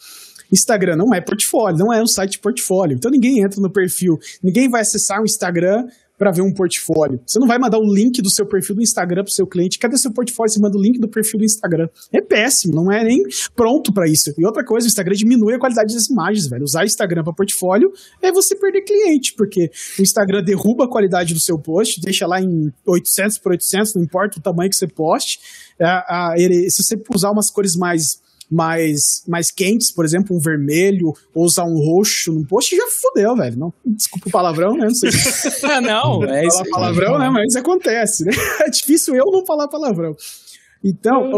Instagram não é portfólio, não é um site de portfólio. Então ninguém entra no perfil, ninguém vai acessar o Instagram para ver um portfólio. Você não vai mandar o link do seu perfil do Instagram pro seu cliente. Cadê seu portfólio? Você manda o link do perfil do Instagram. É péssimo, não é nem pronto para isso. E outra coisa, o Instagram diminui a qualidade das imagens, velho. Usar o Instagram para portfólio é você perder cliente, porque o Instagram derruba a qualidade do seu post, deixa lá em 800x800, não importa o tamanho que você poste. Se você usar umas cores mais quentes, por exemplo, um vermelho, ou usar um roxo num post, já fodeu, velho. Não, desculpa o palavrão, né? Não sei. Não, é isso. Falar palavrão, né? Mas acontece, né? É difícil eu não falar palavrão. Então,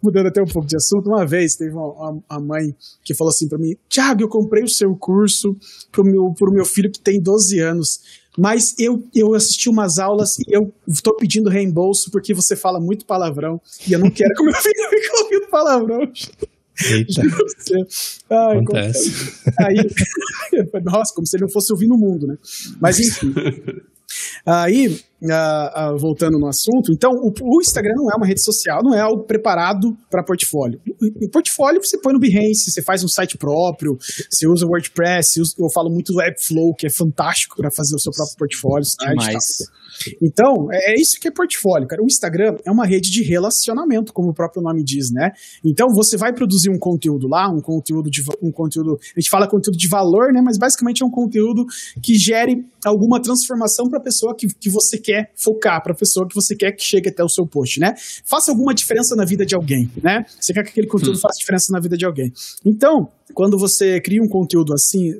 mudando até um pouco de assunto, uma vez teve uma mãe que falou assim pra mim, Thiago, eu comprei o seu curso pro meu filho que tem 12 anos, mas eu assisti umas aulas e eu tô pedindo reembolso porque você fala muito palavrão e eu não quero que o meu filho fique ouvindo palavrão. Eita. Ai, acontece. Aí, nossa, como se ele não fosse ouvir no mundo, né? Mas enfim. Aí, voltando no assunto, então o Instagram não é uma rede social, não é algo preparado para portfólio. Em portfólio você põe no Behance, você faz um site próprio, você usa o WordPress, eu falo muito do AppFlow, que é fantástico para fazer o seu próprio portfólio, site e tal. Então, é isso que é portfólio, cara. O Instagram é uma rede de relacionamento, como o próprio nome diz, né? Então você vai produzir um conteúdo lá, um conteúdo, a gente fala conteúdo de valor, né? Mas basicamente é um conteúdo que gere alguma transformação para a pessoa que você quer focar, para a pessoa que você quer que chegue até o seu post, né? Faça alguma diferença na vida de alguém, né? Você quer que aquele conteúdo faça diferença na vida de alguém. Então, quando você cria um conteúdo assim,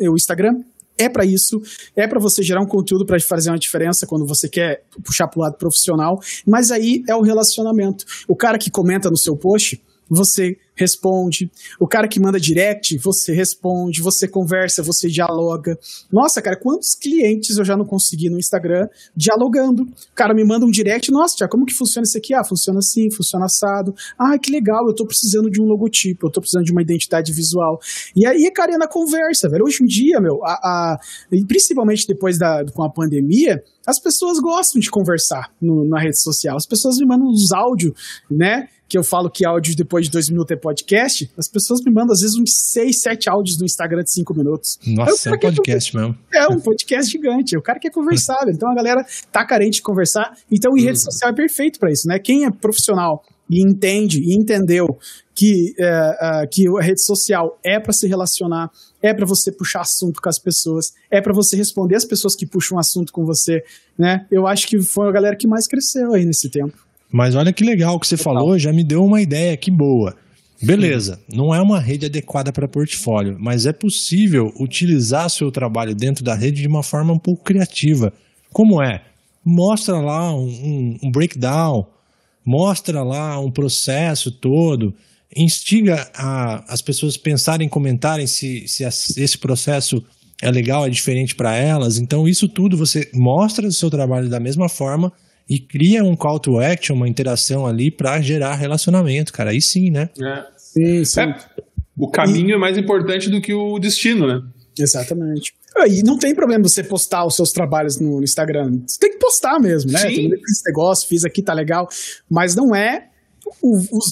o Instagram é para isso, é para você gerar um conteúdo para fazer uma diferença quando você quer puxar para o lado profissional, mas aí é o relacionamento. O cara que comenta no seu post, você responde, o cara que manda direct, você responde, você conversa, você dialoga. Nossa, cara, quantos clientes eu já não consegui no Instagram dialogando? O cara me manda um direct, nossa, tia, como que funciona isso aqui? Ah, funciona assim, funciona assado. Ah, que legal, eu tô precisando de um logotipo, eu tô precisando de uma identidade visual. E aí, cara, é na conversa, velho. Hoje em dia, meu, principalmente depois com a pandemia, as pessoas gostam de conversar na rede social. As pessoas me mandam uns áudios, né? Que eu falo que áudio depois de 2 minutos é podcast, as pessoas me mandam às vezes uns 6, 7 áudios no Instagram de 5 minutos. Nossa, é um podcast mesmo. É um podcast gigante, o cara quer conversar, então a galera tá carente de conversar, então em rede social é perfeito pra isso, né? Quem é profissional e entende e entendeu que a rede social é para se relacionar, é para você puxar assunto com as pessoas, é para você responder as pessoas que puxam assunto com você, né? Eu acho que foi a galera que mais cresceu aí nesse tempo. Mas olha que legal que você falou, já me deu uma ideia que boa. Beleza, não é uma rede adequada para portfólio, mas é possível utilizar seu trabalho dentro da rede de uma forma um pouco criativa. Como é? Mostra lá um breakdown, mostra lá um processo todo, instiga as pessoas pensarem, comentarem se esse processo é legal, é diferente para elas. Então isso tudo você mostra o seu trabalho da mesma forma e cria um call to action, uma interação ali para gerar relacionamento, cara. Aí sim, né? É. Sim, sim. É. O caminho é mais importante do que o destino, né? Exatamente. E não tem problema você postar os seus trabalhos no Instagram. Você tem que postar mesmo, né? Sim. Esse negócio, fiz aqui, tá legal. Mas não é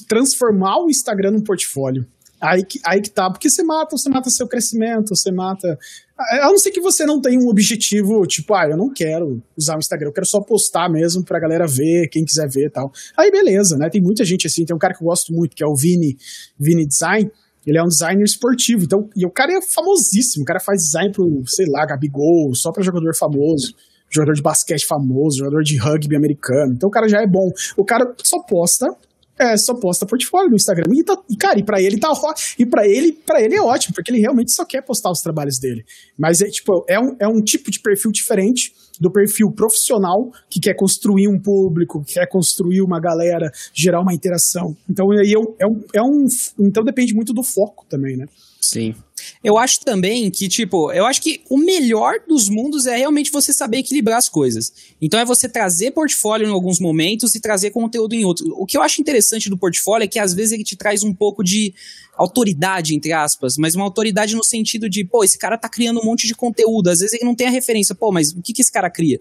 transformar o Instagram num portfólio. Aí que tá. Porque você mata seu crescimento, você mata... A não ser que você não tenha um objetivo, tipo, eu não quero usar o Instagram, eu quero só postar mesmo pra galera ver, quem quiser ver e tal. Aí beleza, né? Tem muita gente assim, tem um cara que eu gosto muito, que é o Vini Design. Ele é um designer esportivo, então, e o cara é famosíssimo, o cara faz design pro, sei lá, Gabigol, só pra jogador famoso, jogador de basquete famoso, jogador de rugby americano, então o cara já é bom. O cara só posta portfólio no Instagram, e pra ele tá ótimo, e pra ele é ótimo, porque ele realmente só quer postar os trabalhos dele, mas é um tipo de perfil diferente do perfil profissional, que quer construir um público, que quer construir uma galera, gerar uma interação. Então, aí então depende muito do foco também, né? Sim. Eu acho também que, eu acho que o melhor dos mundos é realmente você saber equilibrar as coisas. Então, é você trazer portfólio em alguns momentos e trazer conteúdo em outros. O que eu acho interessante do portfólio é que, às vezes, ele te traz um pouco de autoridade, entre aspas, mas uma autoridade no sentido de, esse cara tá criando um monte de conteúdo. Às vezes, ele não tem a referência. Mas o que esse cara cria,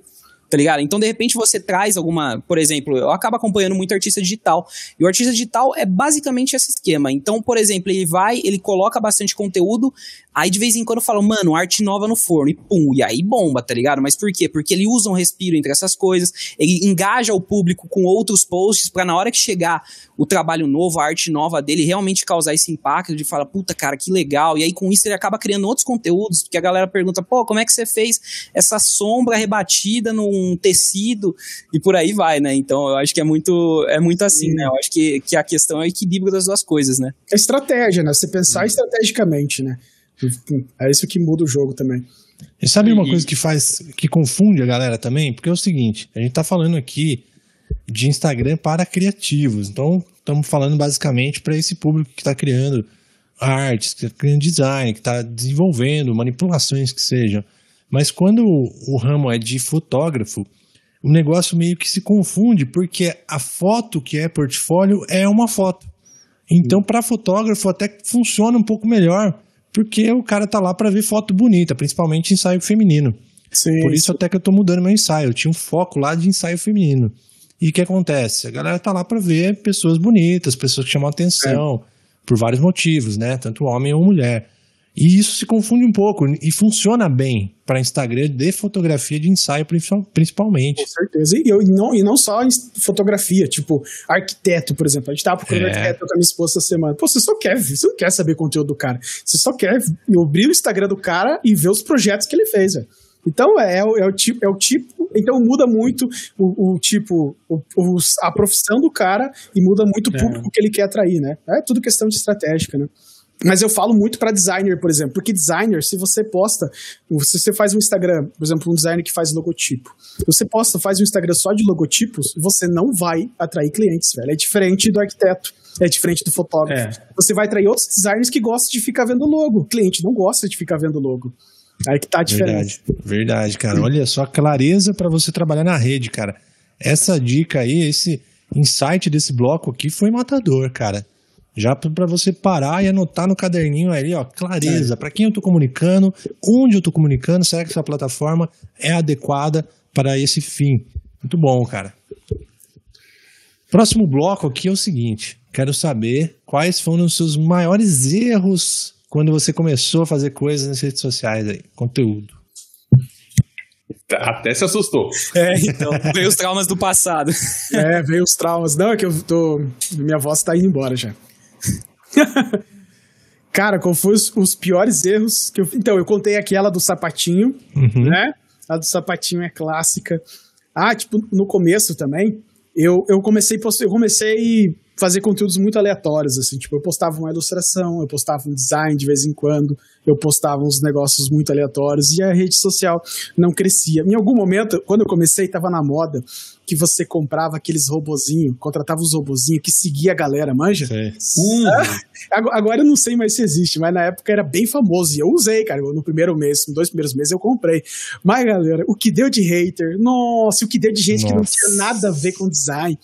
tá ligado? Então, de repente, você traz alguma... Por exemplo, eu acabo acompanhando muito artista digital. E o artista digital é basicamente esse esquema. Então, por exemplo, ele coloca bastante conteúdo, aí de vez em quando fala, arte nova no forno, e pum, e aí bomba, tá ligado? Mas por quê? Porque ele usa um respiro entre essas coisas, ele engaja o público com outros posts pra na hora que chegar o trabalho novo, a arte nova dele, realmente causar esse impacto de falar, puta, cara, que legal. E aí, com isso, ele acaba criando outros conteúdos, porque a galera pergunta, como é que você fez essa sombra rebatida num tecido, e por aí vai, né? Então, eu acho que é muito assim, né? Eu acho que a questão é o equilíbrio das duas coisas, né? É estratégia, né? Você pensar estrategicamente, né? É isso que muda o jogo também. E sabe uma coisa que confunde a galera também? Porque é o seguinte, a gente tá falando aqui de Instagram para criativos, então estamos falando basicamente para esse público que tá criando artes, que tá criando design, que tá desenvolvendo manipulações que sejam. Mas quando o ramo é de fotógrafo, o negócio meio que se confunde, porque a foto que é portfólio é uma foto. Então, para fotógrafo até funciona um pouco melhor, porque o cara tá lá para ver foto bonita, principalmente ensaio feminino. Sim. Por isso até que eu tô mudando meu ensaio. Eu tinha um foco lá de ensaio feminino. E o que acontece? A galera tá lá para ver pessoas bonitas, pessoas que chamam atenção, por vários motivos, né? Tanto homem ou mulher. E isso se confunde um pouco, e funciona bem para Instagram de fotografia de ensaio, principalmente. Com certeza, e não só em fotografia, arquiteto, por exemplo. A gente tava procurando arquiteto com a minha esposa essa semana. Você não quer saber conteúdo do cara. Você só quer abrir o Instagram do cara e ver os projetos que ele fez, velho. Então, é o tipo... Então, muda muito a profissão do cara e muda muito o público que ele quer atrair, né? É tudo questão de estratégica, né? Mas eu falo muito pra designer, por exemplo, porque designer, se você faz um Instagram, por exemplo, um designer que faz logotipo, você faz um Instagram só de logotipos, você não vai atrair clientes, velho. É diferente do arquiteto, é diferente do fotógrafo. Você vai atrair outros designers que gostam de ficar vendo logo. O cliente não gosta de ficar vendo logo. Aí que tá a diferença. Verdade, cara. Olha só a clareza pra você trabalhar na rede, cara. Essa dica aí, esse insight desse bloco aqui foi matador, cara. Já para você parar e anotar no caderninho ali, clareza, para quem eu estou comunicando, onde eu estou comunicando, será que essa plataforma é adequada para esse fim? Muito bom, cara. Próximo bloco aqui é o seguinte, quero saber quais foram os seus maiores erros quando você começou a fazer coisas nas redes sociais aí, conteúdo. Até se assustou. Então, veio os traumas do passado. Veio os traumas. Não, é que minha voz tá indo embora já. Cara, qual foi os piores erros que eu... Então, eu contei aquela do sapatinho, né? A do sapatinho é clássica. No começo também, eu comecei fazer conteúdos muito aleatórios, assim, tipo, eu postava uma ilustração, eu postava um design de vez em quando, eu postava uns negócios muito aleatórios e a rede social não crescia. Em algum momento, quando eu comecei, estava na moda que você comprava aqueles robozinhos, contratava os robozinhos que seguia a galera, manja? Agora eu não sei mais se existe, mas na época era bem famoso e eu usei, cara, no primeiro mês, nos 2 primeiros meses eu comprei. Mas, galera, o que deu de hater, nossa, o que deu de gente que não tinha nada a ver com design.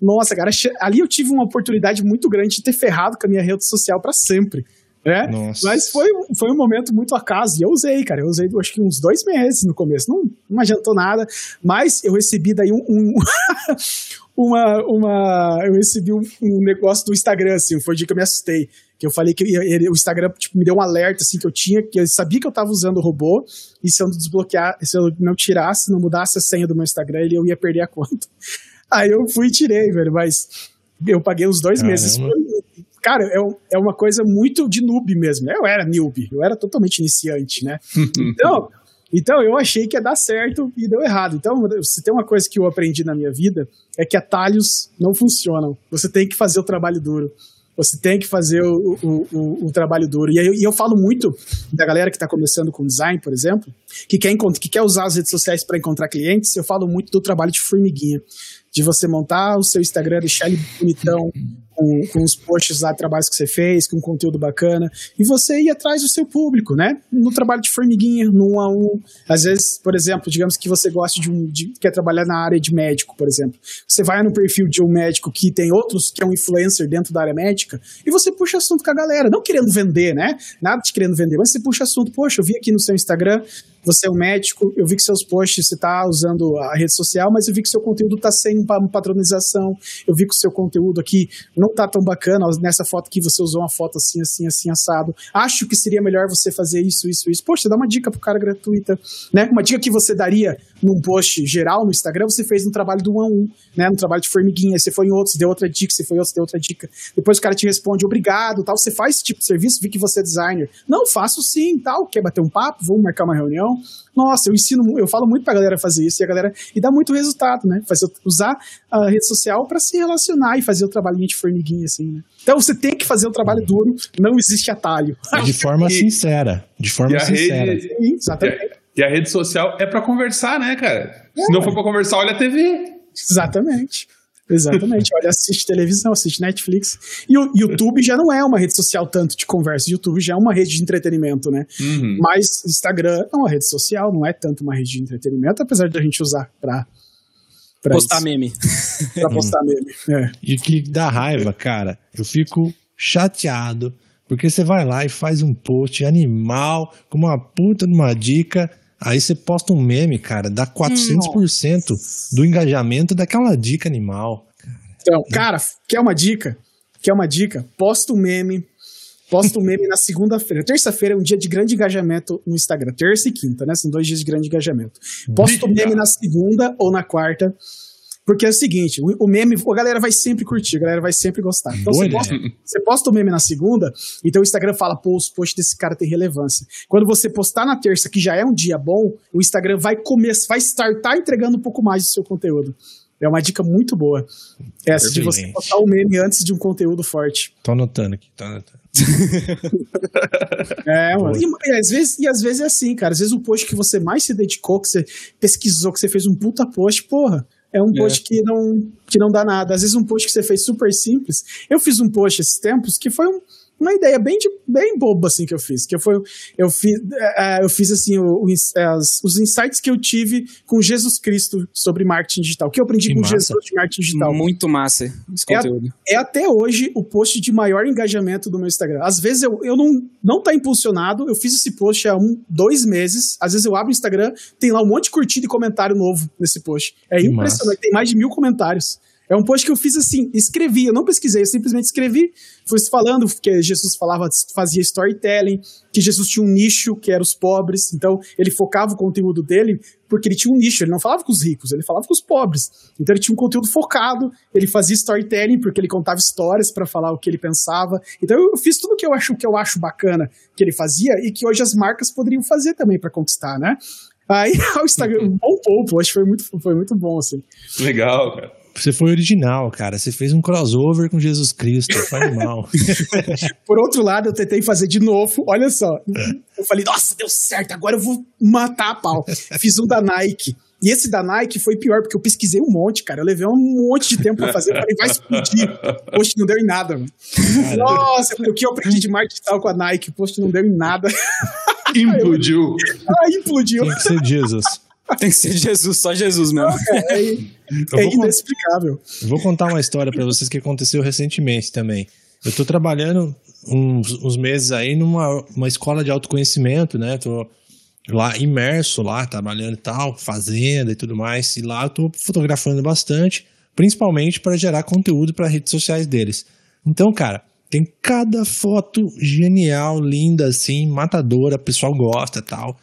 Nossa, cara, ali eu tive uma oportunidade muito grande de ter ferrado com a minha rede social pra sempre, né? Nossa. Mas foi um momento muito acaso e eu usei, cara. Eu usei acho que uns 2 meses no começo, não adiantou nada, mas eu recebi daí um negócio do Instagram, assim, foi o dia que eu me assustei. Que eu falei que o Instagram, tipo, me deu um alerta, assim, que eu tinha, que eu sabia que eu tava usando o robô, e se eu não desbloquear, se eu não tirasse, não mudasse a senha do meu Instagram, eu ia perder a conta. Aí eu fui e tirei, velho, mas eu paguei uns 2 meses. Cara, é uma coisa muito de noob mesmo. Eu era noob, eu era totalmente iniciante, né? Então eu achei que ia dar certo e deu errado. Então, se tem uma coisa que eu aprendi na minha vida, é que atalhos não funcionam. Você tem que fazer o trabalho duro. Você tem que fazer o trabalho duro. E eu falo muito da galera que está começando com design, por exemplo, que quer usar as redes sociais para encontrar clientes, eu falo muito do trabalho de formiguinha. De você montar o seu Instagram, deixar ele bonitão, com os posts lá, trabalhos que você fez, com conteúdo bacana, e você ir atrás do seu público, né? No trabalho de formiguinha, no 1 a 1. Às vezes, por exemplo, digamos que você gosta quer trabalhar na área de médico, por exemplo. Você vai no perfil de um médico que tem outros, que é um influencer dentro da área médica, e você puxa assunto com a galera, não querendo vender, né? Nada de querendo vender, mas você puxa assunto. Poxa, eu vi aqui no seu Instagram, você é um médico, eu vi que seus posts, você está usando a rede social, mas eu vi que seu conteúdo está sem padronização, eu vi que o seu conteúdo aqui não está tão bacana, nessa foto aqui você usou uma foto assim, assim, assim, assado, acho que seria melhor você fazer isso, isso, isso. Poxa, você dá uma dica pro cara gratuita, né? Uma dica que você daria num post geral no Instagram, você fez no trabalho do 1 a 1, né? No trabalho de formiguinha, você foi em outros, deu outra dica, você foi em outros, deu outra dica. Depois o cara te responde, obrigado, tal, você faz esse tipo de serviço, vi que você é designer. Não, faço sim, tal, quer bater um papo, vamos marcar uma reunião. Nossa, eu falo muito pra galera fazer isso, e a galera, e dá muito resultado, né? Usar a rede social para se relacionar e fazer o trabalhinho de formiguinha, assim, né? Então você tem que fazer o trabalho duro, não existe atalho. De forma sincera, de forma sincera. Sim, exatamente. E a rede social é para conversar, né, cara? Se não for para conversar, olha a TV. Exatamente. Exatamente, olha, assiste televisão, assiste Netflix, e o YouTube já não é uma rede social tanto de conversa, o YouTube já é uma rede de entretenimento, né? Mas Instagram é uma rede social, não é tanto uma rede de entretenimento, apesar de a gente usar pra postar isso. Meme. Pra postar meme, é. E que dá raiva, cara, eu fico chateado, porque você vai lá e faz um post animal, com uma puta de uma dica... Aí você posta um meme, cara, dá 400% do engajamento daquela dica animal. Então, cara, quer uma dica? Quer uma dica? Posta um meme na segunda-feira. Terça-feira é um dia de grande engajamento no Instagram. Terça e quinta, né? São 2 dias de grande engajamento. Posta um meme na segunda ou na quarta. Porque é o seguinte, o meme, a galera vai sempre curtir, a galera vai sempre gostar. Então você posta o meme na segunda, então o Instagram fala, pô, os posts desse cara tem relevância. Quando você postar na terça, que já é um dia bom, o Instagram vai startar entregando um pouco mais do seu conteúdo. É uma dica muito boa. Essa de você postar o meme antes de um conteúdo forte. Tô anotando aqui, tô anotando. É, mano. E às vezes é assim, cara. Às vezes o post que você mais se dedicou, que você pesquisou, que você fez um puta post, porra. É um post que não dá nada. Às vezes um post que você fez super simples. Eu fiz um post esses tempos que foi uma ideia bem boba, assim, que eu fiz. Eu fiz assim, os insights que eu tive com Jesus Cristo sobre marketing digital. Que eu aprendi com Jesus de marketing digital. Muito massa esse conteúdo. É até hoje o post de maior engajamento do meu Instagram. Às vezes eu não tá impulsionado. Eu fiz esse post há 2 meses. Às vezes eu abro o Instagram, tem lá um monte de curtida e comentário novo nesse post. É impressionante, tem mais de 1000 comentários. É um post que eu fiz assim, escrevi, eu não pesquisei, eu simplesmente escrevi, fui falando que Jesus fazia storytelling, que Jesus tinha um nicho, que era os pobres, então ele focava o conteúdo dele, porque ele tinha um nicho, ele não falava com os ricos, ele falava com os pobres, então ele tinha um conteúdo focado, ele fazia storytelling, porque ele contava histórias para falar o que ele pensava, então eu fiz tudo que eu acho bacana que ele fazia, e que hoje as marcas poderiam fazer também para conquistar, né? Aí o Instagram, um bom post, foi muito bom, assim. Legal, cara. Você foi original, cara. Você fez um crossover com Jesus Cristo. Foi mal. Por outro lado, eu tentei fazer de novo. Olha só. Eu falei, nossa, deu certo. Agora eu vou matar a pau. Fiz um da Nike. E esse da Nike foi pior, porque eu pesquisei um monte, cara. Eu levei um monte de tempo pra fazer. Eu falei, vai explodir. Poxa, não deu em nada, mano. Nossa, o que eu aprendi de marketing digital com a Nike? Poxa, não deu em nada. Implodiu. Implodiu. Tem que ser Jesus. Tem que ser Jesus, só Jesus mesmo. É inexplicável. Vou contar uma história pra vocês que aconteceu recentemente também. Eu tô trabalhando uns meses aí numa escola de autoconhecimento, né? Tô lá imerso, lá trabalhando e tal, fazenda e tudo mais, e lá eu tô fotografando bastante, principalmente para gerar conteúdo para redes sociais deles. Então, cara, tem cada foto genial, linda assim, matadora, o pessoal gosta e tal,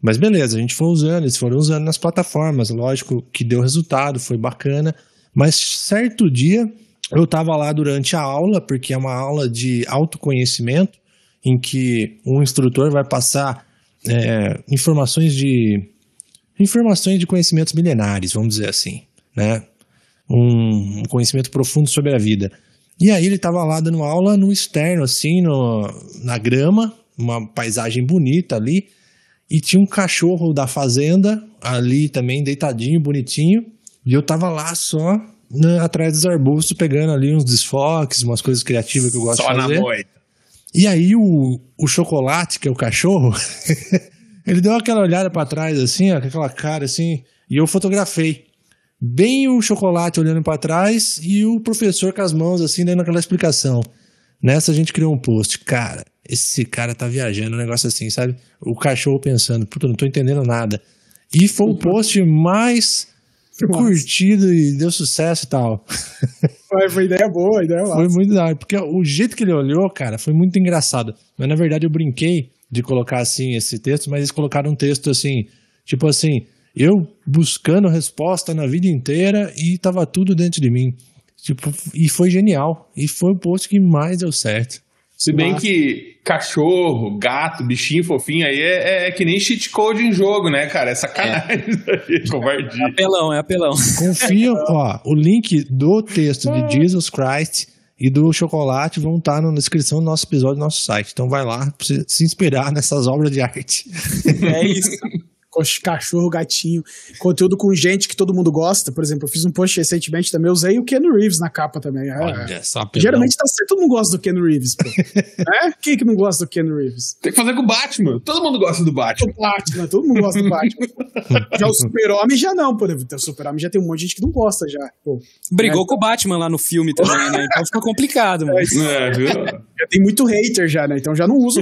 mas beleza, a gente foi usando, eles foram usando nas plataformas, lógico que deu resultado, foi bacana, mas certo dia eu tava lá durante a aula, porque é uma aula de autoconhecimento, em que um instrutor vai passar informações de conhecimentos milenares, vamos dizer assim, né? Um conhecimento profundo sobre a vida. E aí ele estava lá dando aula no externo, assim, na grama, uma paisagem bonita ali, e tinha um cachorro da fazenda ali também, deitadinho, bonitinho, e eu tava lá só atrás dos arbustos, pegando ali uns desfoques, umas coisas criativas que eu gosto só de fazer. Na moita. E aí o Chocolate, que é o cachorro, ele deu aquela olhada pra trás, assim, ó, com aquela cara, assim, e eu fotografei. Bem o Chocolate olhando pra trás e o professor com as mãos, assim, dando aquela explicação. Nessa a gente criou um post. Cara, esse cara tá viajando, um negócio assim, sabe? O cachorro pensando, puta, não tô entendendo nada. E foi o post mais curtido e deu sucesso e tal. Foi ideia boa, ideia lá. Foi muito da hora, porque o jeito que ele olhou, cara, foi muito engraçado. Mas na verdade eu brinquei de colocar assim esse texto, mas eles colocaram um texto assim, tipo assim, eu buscando resposta na vida inteira e tava tudo dentro de mim. Tipo, e foi genial. E foi o post que mais deu certo. Se bem que cachorro, gato, bichinho fofinho aí é que nem cheat code em jogo, né, cara? É sacanagem isso aí, covardia. É apelão. Confia, ó, o link do texto de Jesus Christ e do Chocolate vão estar na descrição do nosso episódio do nosso site. Então vai lá pra você se inspirar nessas obras de arte. É isso. Cachorro, gatinho, conteúdo com gente que todo mundo gosta. Por exemplo, eu fiz um post recentemente também, eu usei o Ken Reeves na capa também. Olha, geralmente tá certo, todo mundo gosta do Ken Reeves, pô. Quem que não gosta do Ken Reeves? Tem que fazer com o Batman, todo mundo gosta do Batman. Todo mundo gosta do Batman. Já o Super-Homem já não, pô. O Super-Homem já tem um monte de gente que não gosta já. Pô. Brigou com o Batman lá no filme também, né? Então fica complicado, mano. Já tem muito hater já, né? Então já não uso.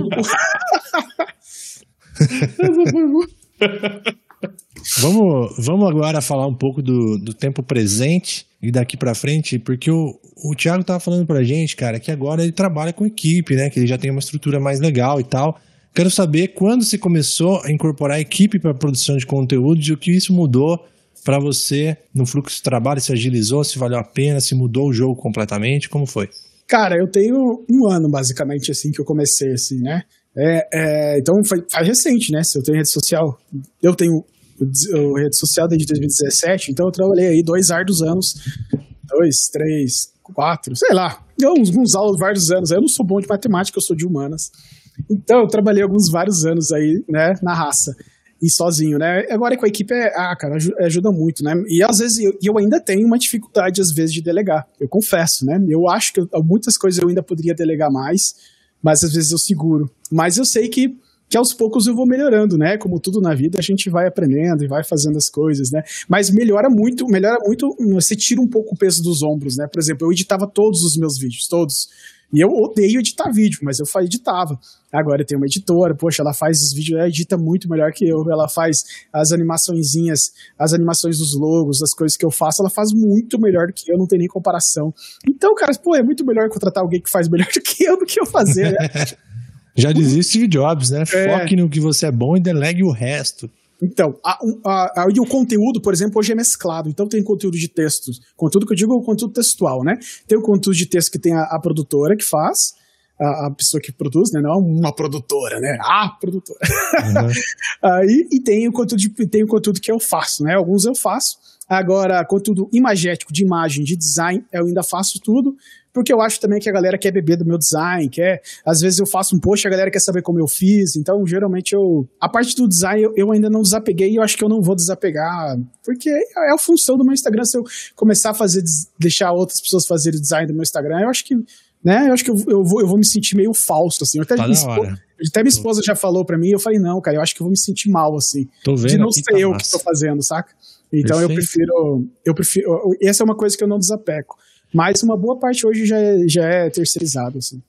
Vamos agora falar um pouco do tempo presente e daqui pra frente, porque o Thiago tava falando pra gente, cara, que agora ele trabalha com equipe, né, que ele já tem uma estrutura mais legal e tal. Quero saber quando você começou a incorporar equipe pra produção de conteúdos e o que isso mudou pra você no fluxo de trabalho, se agilizou, se valeu a pena, se mudou o jogo completamente, como foi? Cara, eu tenho um ano basicamente assim que eu comecei assim, né? Então faz recente, né? Se eu tenho rede social, eu tenho rede social desde 2017, então eu trabalhei aí 2, 3, 4, sei lá, vários anos. Eu não sou bom de matemática, eu sou de humanas, então eu trabalhei vários anos aí, né, na raça e sozinho, né? Agora com a equipe cara, ajuda muito, né? E às vezes eu ainda tenho uma dificuldade às vezes de delegar, eu confesso, né? Eu acho que muitas coisas eu ainda poderia delegar mais, mas às vezes eu seguro. Mas eu sei que aos poucos eu vou melhorando, né? Como tudo na vida, a gente vai aprendendo e vai fazendo as coisas, né? Mas melhora muito, você tira um pouco o peso dos ombros, né? Por exemplo, eu editava todos os meus vídeos, todos. E eu odeio editar vídeo, mas eu editava. Agora eu tenho uma editora, poxa, ela faz os vídeos, ela edita muito melhor que eu, ela faz as animaçõezinhas, as animações dos logos, as coisas que eu faço, ela faz muito melhor do que eu, não tem nem comparação. Então, cara, pô, é muito melhor contratar alguém que faz melhor do que eu fazer, né? Já dizia Steve Jobs, né? Foque no que você é bom e delegue o resto. Então, o conteúdo, por exemplo, hoje é mesclado. Então tem conteúdo de texto. Conteúdo que eu digo é o conteúdo textual, né? Tem o conteúdo de texto que tem a produtora que faz. a pessoa que produz, né? Não é uma produtora, né? A produtora. Uhum. E tem o conteúdo que eu faço, né? Alguns eu faço. Agora, conteúdo imagético, de imagem, de design, eu ainda faço tudo, porque eu acho também que a galera quer beber do meu design, quer... Às vezes eu faço um post, a galera quer saber como eu fiz, então geralmente eu... A parte do design eu ainda não desapeguei e eu acho que eu não vou desapegar, porque é a função do meu Instagram. Se eu começar a fazer, deixar outras pessoas fazerem o design do meu Instagram, eu acho que... Né? Eu acho que eu vou me sentir meio falso, assim. Até minha esposa já falou pra mim, eu falei, não, cara, eu acho que eu vou me sentir mal, assim. Tô vendo, de não ser eu que tô fazendo, saca? Então eu prefiro... Essa é uma coisa que eu não desapego. Mas uma boa parte hoje já é terceirizado, assim.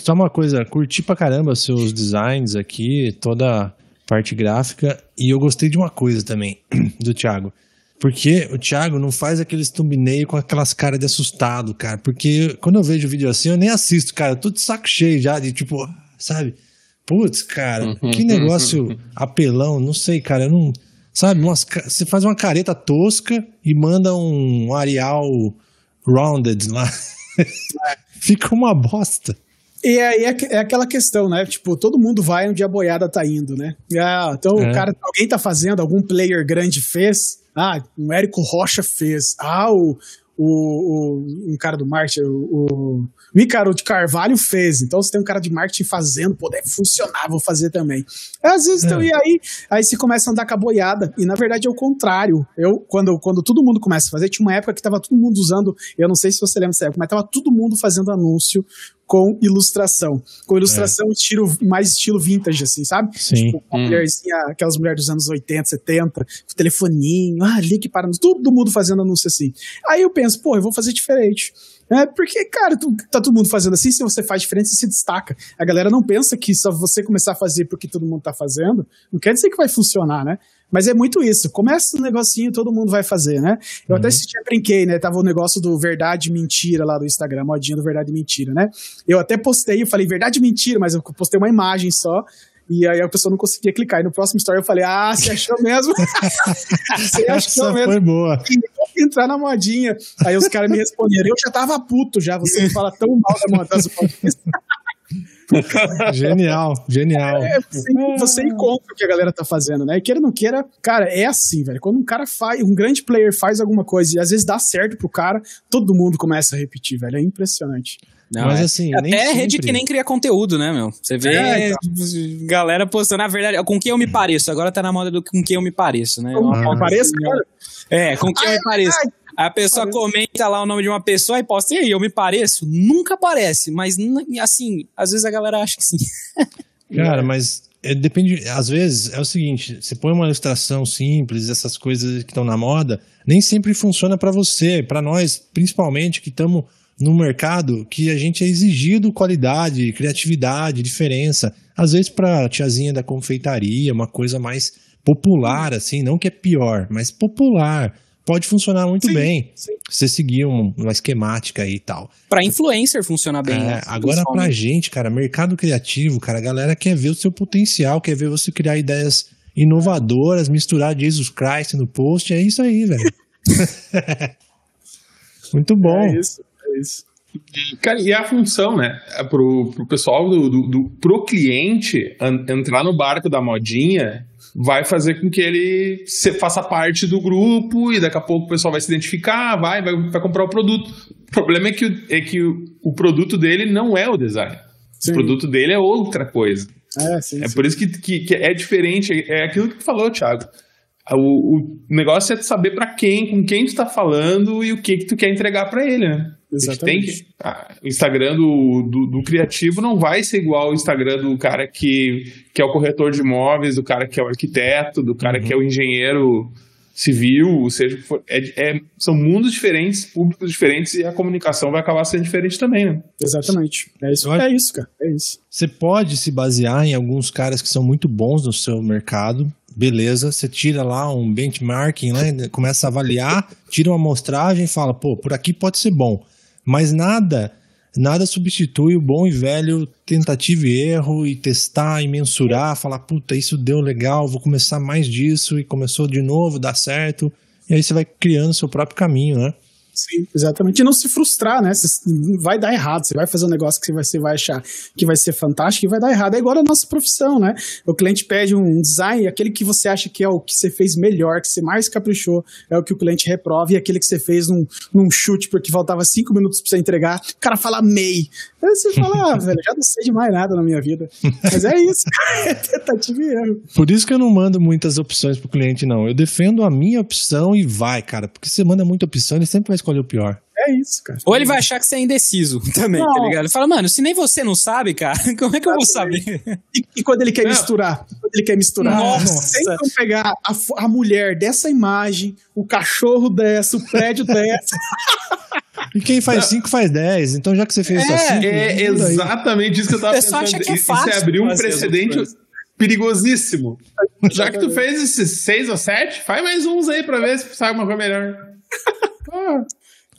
Só uma coisa, curti pra caramba seus designs aqui, toda a parte gráfica. E eu gostei de uma coisa também, do Thiago. Porque o Thiago não faz aqueles thumbnail com aquelas caras de assustado, cara. Porque quando eu vejo vídeo assim, eu nem assisto, cara. Eu tô de saco cheio já, de tipo, sabe? Putz, cara, que negócio apelão, não sei, cara. Eu não... Sabe, você faz uma careta tosca e manda um Arial rounded lá. Fica uma bosta. E aí é aquela questão, né? Tipo, todo mundo vai onde a boiada tá indo, né? Então o cara, alguém tá fazendo, algum player grande fez. O Érico Rocha fez. Um cara do marketing, o Micarol de Carvalho fez. Então, se tem um cara de marketing fazendo, pô, deve funcionar, vou fazer também. Às vezes, então, e aí você começa a andar com a boiada. E, na verdade, é o contrário. Quando todo mundo começa a fazer, tinha uma época que tava todo mundo usando, eu não sei se você lembra dessa época, mas tava todo mundo fazendo anúncio com ilustração. Com ilustração, mais estilo vintage, assim, sabe? Sim. Tipo, uma mulherzinha, aquelas mulheres dos anos 80, 70, com telefoninho, link para... Todo mundo fazendo anúncio assim. Aí eu penso, pô, eu vou fazer diferente. Porque, cara, tá todo mundo fazendo assim, se você faz diferente, você se destaca. A galera não pensa que só você começar a fazer porque todo mundo tá fazendo, não quer dizer que vai funcionar, né? Mas é muito isso. Começa um negocinho, todo mundo vai fazer, né? Eu até esse dia brinquei, né? Tava o negócio do verdade e mentira lá do Instagram, modinha do verdade e mentira, né? Eu até postei, eu falei verdade e mentira, mas eu postei uma imagem só. E aí a pessoa não conseguia clicar. E no próximo story eu falei, você achou mesmo? Você achou mesmo? Foi boa. Entrar na modinha. Aí os caras me responderam, eu já tava puto já, você me fala tão mal da moda. Genial. Você encontra o que a galera tá fazendo, né? E queira ou não queira, cara, é assim, velho. Quando um cara faz, um grande player faz alguma coisa e às vezes dá certo pro cara, todo mundo começa a repetir, velho. É impressionante. Não, mas assim, até nem rede sempre. Que nem cria conteúdo, né, meu? Você vê galera postando, na verdade, com quem eu me pareço. Agora tá na moda do com quem eu me pareço, né? Eu pareço, cara? É, com quem eu me pareço. A pessoa comenta lá o nome de uma pessoa e posta, e aí, eu me pareço? Nunca aparece, mas assim, às vezes a galera acha que sim. Cara, mas depende, às vezes é o seguinte, você põe uma ilustração simples, essas coisas que estão na moda, nem sempre funciona pra você, pra nós, principalmente, que estamos... num mercado que a gente é exigido qualidade, criatividade, diferença. Às vezes para tiazinha da confeitaria, uma coisa mais popular, assim, não que é pior, mas popular. Pode funcionar muito bem. Sim. Você seguir uma esquemática aí e tal. Para influencer funciona bem. Né? Agora pra gente, cara, mercado criativo, cara, a galera quer ver o seu potencial, quer ver você criar ideias inovadoras, misturar Jesus Christ no post, é isso aí, velho. Muito bom. É isso. Cara, e a função, né? Pro pessoal pro cliente entrar no barco da modinha, vai fazer com que ele faça parte do grupo e daqui a pouco o pessoal vai se identificar, vai comprar o produto. O problema é que o produto dele não é o design. Sim. O produto dele é outra coisa. Sim. Por isso que é diferente. É aquilo que tu falou, Thiago. O negócio é saber pra quem, com quem tu tá falando e o que tu quer entregar pra ele, né? Exatamente. O Instagram do criativo não vai ser igual o Instagram do cara que é o corretor de imóveis, do cara que é o arquiteto, do cara que é o engenheiro civil, ou seja, são mundos diferentes, públicos diferentes e a comunicação vai acabar sendo diferente também, né? Exatamente. É isso, cara. Você pode se basear em alguns caras que são muito bons no seu mercado, beleza, você tira lá um benchmarking, né? Começa a avaliar, tira uma amostragem e fala, pô, por aqui pode ser bom. Mas nada substitui o bom e velho tentativa e erro e testar e mensurar, falar, puta, isso deu legal, vou começar mais disso e começou de novo, dá certo. E aí você vai criando seu próprio caminho, né? Sim, exatamente. E não se frustrar, né? Vai dar errado, você vai fazer um negócio que você vai achar que vai ser fantástico e vai dar errado. É igual a nossa profissão, né? O cliente pede um design, aquele que você acha que é o que você fez melhor, que você mais caprichou, é o que o cliente reprova, e aquele que você fez num chute porque faltava 5 minutos pra você entregar, o cara fala MEI. Aí você fala, velho, já não sei de mais nada na minha vida. Mas é isso, é tentativa e erro. Por isso que eu não mando muitas opções pro cliente, não. Eu defendo a minha opção e vai, cara, porque você manda muita opção, ele sempre vai escolher o pior. É isso, cara. Ou ele vai achar que você é indeciso também, não, tá ligado? Ele fala, mano, se nem você não sabe, cara, como é que eu vou saber? E quando ele quer misturar? Quando ele quer misturar. Nossa. Tem que pegar a mulher dessa imagem, o cachorro dessa, o prédio dessa. E quem faz 5 faz 10. Então, já que você fez só 5... É exatamente isso que eu tava pensando. Acha que é fácil. E você abriu um precedente perigosíssimo. Já que tu fez esses 6 ou 7, faz mais uns aí pra ver se sai uma coisa melhor.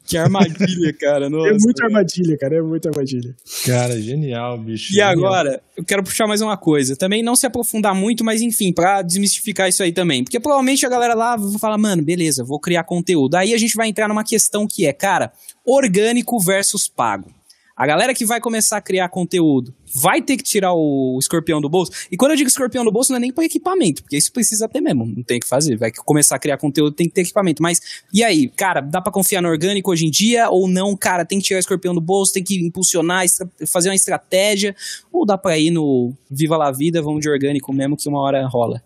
Que armadilha, cara. Nossa. É muita armadilha, cara. É muita armadilha. Cara, genial, bicho. E agora, eu quero puxar mais uma coisa. Também não se aprofundar muito, mas enfim, pra desmistificar isso aí também. Porque provavelmente a galera lá vai falar, mano, beleza, vou criar conteúdo. Aí a gente vai entrar numa questão que é, cara, orgânico versus pago. A galera que vai começar a criar conteúdo vai ter que tirar o escorpião do bolso. E quando eu digo escorpião do bolso, não é nem para equipamento, porque isso precisa ter mesmo, não tem o que fazer. Vai começar a criar conteúdo, tem que ter equipamento. Mas, e aí, cara, dá para confiar no orgânico hoje em dia? Ou não, cara, tem que tirar o escorpião do bolso, tem que impulsionar, fazer uma estratégia? Ou dá para ir no viva la vida, vamos de orgânico mesmo, que uma hora rola?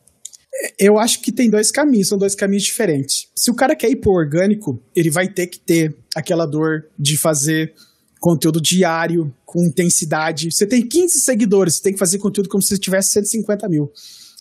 Eu acho que tem 2 caminhos, são 2 caminhos diferentes. Se o cara quer ir pro orgânico, ele vai ter que ter aquela dor de fazer... conteúdo diário, com intensidade. Você tem 15 seguidores, você tem que fazer conteúdo como se você tivesse 150 mil.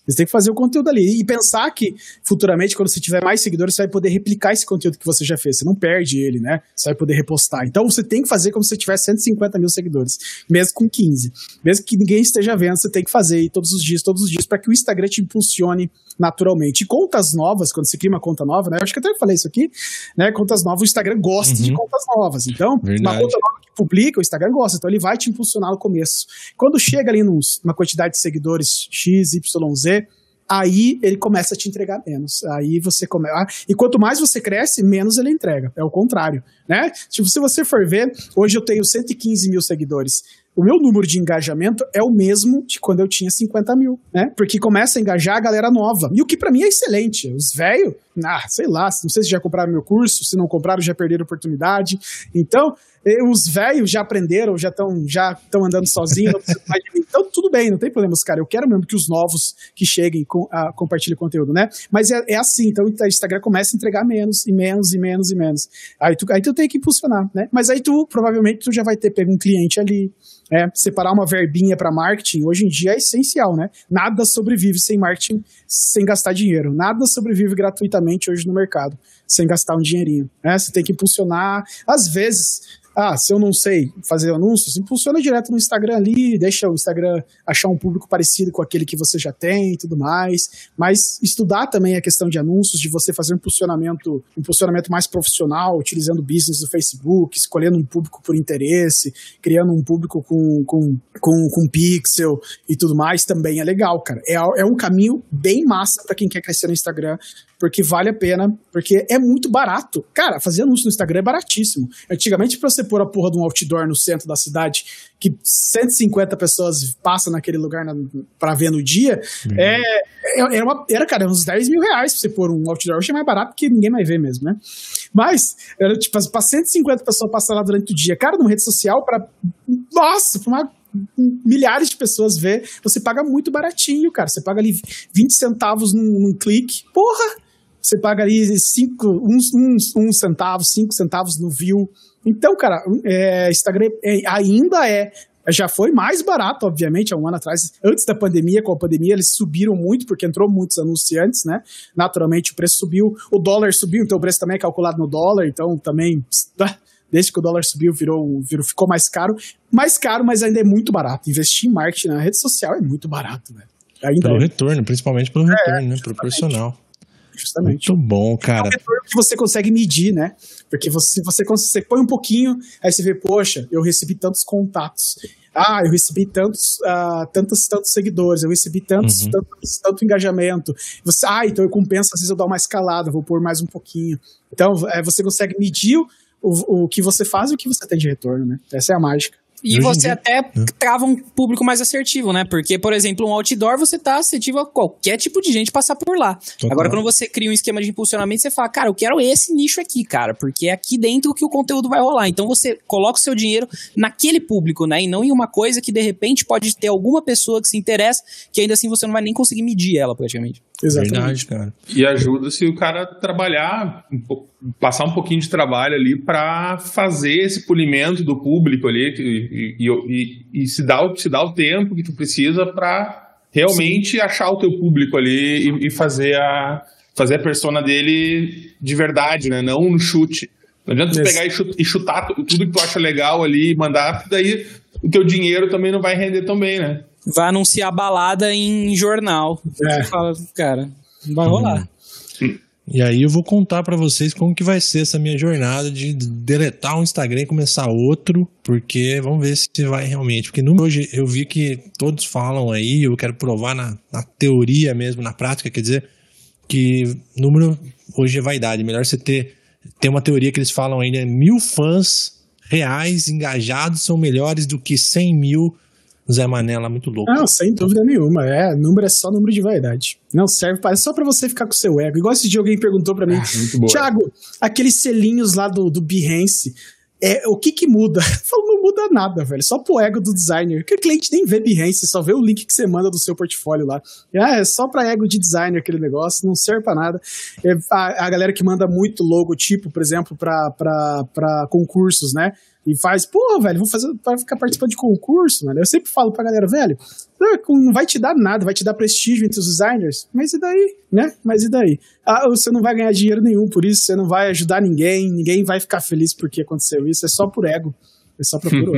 Você tem que fazer o conteúdo ali. E pensar que, futuramente, quando você tiver mais seguidores, você vai poder replicar esse conteúdo que você já fez. Você não perde ele, né? Você vai poder repostar. Então, você tem que fazer como se você tivesse 150 mil seguidores. Mesmo com 15. Mesmo que ninguém esteja vendo, você tem que fazer e todos os dias, para que o Instagram te impulsione naturalmente. E contas novas, quando você cria uma conta nova, né? Eu acho que até eu falei isso aqui, né? Contas novas, o Instagram gosta de contas novas. Então, uma conta nova que publica, o Instagram gosta. Então, ele vai te impulsionar no começo. Quando chega ali numa quantidade de seguidores X, Y, Z, aí ele começa a te entregar menos. Aí você começa. E quanto mais você cresce, menos ele entrega. É o contrário, né? Tipo, se você for ver, hoje eu tenho 115 mil seguidores. O meu número de engajamento é o mesmo de quando eu tinha 50 mil, né? Porque começa a engajar a galera nova. E o que pra mim é excelente. Os velhos, sei lá, não sei se já compraram meu curso, se não compraram, já perderam a oportunidade. Então, os velhos já aprenderam, já estão andando sozinhos. Então, tudo bem, não tem problema, cara. Eu quero mesmo que os novos que cheguem compartilhem conteúdo, né? Mas é assim. Então, o Instagram começa a entregar menos e menos e menos e menos. Aí tu tem que impulsionar, né? Mas aí provavelmente, tu já vai ter pego um cliente ali. Separar uma verbinha para marketing hoje em dia é essencial, né? Nada sobrevive sem marketing, sem gastar dinheiro. Nada sobrevive gratuitamente hoje no mercado, sem gastar um dinheirinho, né? Você tem que impulsionar. Às vezes, se eu não sei fazer anúncios, impulsiona direto no Instagram ali, deixa o Instagram achar um público parecido com aquele que você já tem e tudo mais. Mas estudar também a questão de anúncios, de você fazer um impulsionamento mais profissional, utilizando o business do Facebook, escolhendo um público por interesse, criando um público com pixel e tudo mais, também é legal, cara. É um caminho bem massa para quem quer crescer no Instagram, porque vale a pena, porque é muito barato. Cara, fazer anúncio no Instagram é baratíssimo. Antigamente, pra você pôr a porra de um outdoor no centro da cidade, que 150 pessoas passam naquele lugar pra ver no dia, era uns 10 mil reais pra você pôr um outdoor. Hoje é mais barato porque ninguém vai ver mesmo, né? Mas, era tipo, pra 150 pessoas passar lá durante o dia. Cara, numa rede social, pra uma... milhares de pessoas vê, você paga muito baratinho, cara. Você paga ali 20 centavos num clique. Porra! Você paga ali 1 centavo, 5 centavos no view. Então, cara, Instagram ainda já foi mais barato, obviamente, há um ano atrás, antes da pandemia. Com a pandemia, eles subiram muito, porque entrou muitos anunciantes, né? Naturalmente, o preço subiu. O dólar subiu, então o preço também é calculado no dólar. Então, também... Desde que o dólar subiu, ficou mais caro. Mais caro, mas ainda é muito barato. Investir em marketing na rede social é muito barato, velho. Pelo retorno, principalmente pelo retorno, né? Proporcional. Justamente. Muito bom, cara. É um retorno que você consegue medir, né? Porque você põe um pouquinho, aí você vê, poxa, eu recebi tantos contatos. Eu recebi tantos seguidores, eu recebi tanto engajamento. Então eu compenso, às vezes eu dou uma escalada, vou pôr mais um pouquinho. Então, você consegue medir o que você faz e o que você tem de retorno, né? Essa é a mágica. E você até trava um público mais assertivo, né? Porque, por exemplo, um outdoor você tá assertivo a qualquer tipo de gente passar por lá. Total. Agora, quando você cria um esquema de impulsionamento, você fala, cara, eu quero esse nicho aqui, cara, porque é aqui dentro que o conteúdo vai rolar. Então, você coloca o seu dinheiro naquele público, né? E não em uma coisa que, de repente, pode ter alguma pessoa que se interessa, que ainda assim você não vai nem conseguir medir ela, praticamente. Exatamente. Verdade, cara. E ajuda se o cara trabalhar, passar um pouquinho de trabalho ali para fazer esse polimento do público ali e se dá o tempo que tu precisa para realmente Sim. achar o teu público ali e fazer a persona dele de verdade, né? Não um chute. Não adianta tu pegar e chutar tudo que tu acha legal ali e mandar, porque daí o teu dinheiro também não vai render tão bem, né? Vai anunciar balada em jornal. Você fala, cara, não vai rolar. E aí eu vou contar pra vocês como que vai ser essa minha jornada de deletar um Instagram e começar outro, porque vamos ver se vai realmente. Porque hoje eu vi que todos falam aí, eu quero provar na teoria mesmo, na prática, quer dizer, que número hoje é vaidade. Melhor você ter uma teoria que eles falam aí, né? 1000 fãs reais engajados são melhores do que 100.000 Zé Manela, muito louco. Não, sem dúvida nenhuma. Número é só número de vaidade. Não serve só pra você ficar com o seu ego. Igual esse dia alguém perguntou pra mim, Thiago, aqueles selinhos lá do Behance, o que muda? Eu falo, não muda nada, velho. Só pro ego do designer. Porque o cliente nem vê Behance, só vê o link que você manda do seu portfólio lá. É só pra ego de designer aquele negócio, não serve pra nada. A galera que manda muito logotipo, por exemplo, pra concursos, né? E faz, pô, velho, vou fazer para ficar participando de concurso, velho. Eu sempre falo pra galera, velho, não vai te dar nada, vai te dar prestígio entre os designers, mas e daí, né? Mas e daí? Você não vai ganhar dinheiro nenhum por isso, você não vai ajudar ninguém, ninguém vai ficar feliz porque aconteceu isso, é só por ego, é só por ego.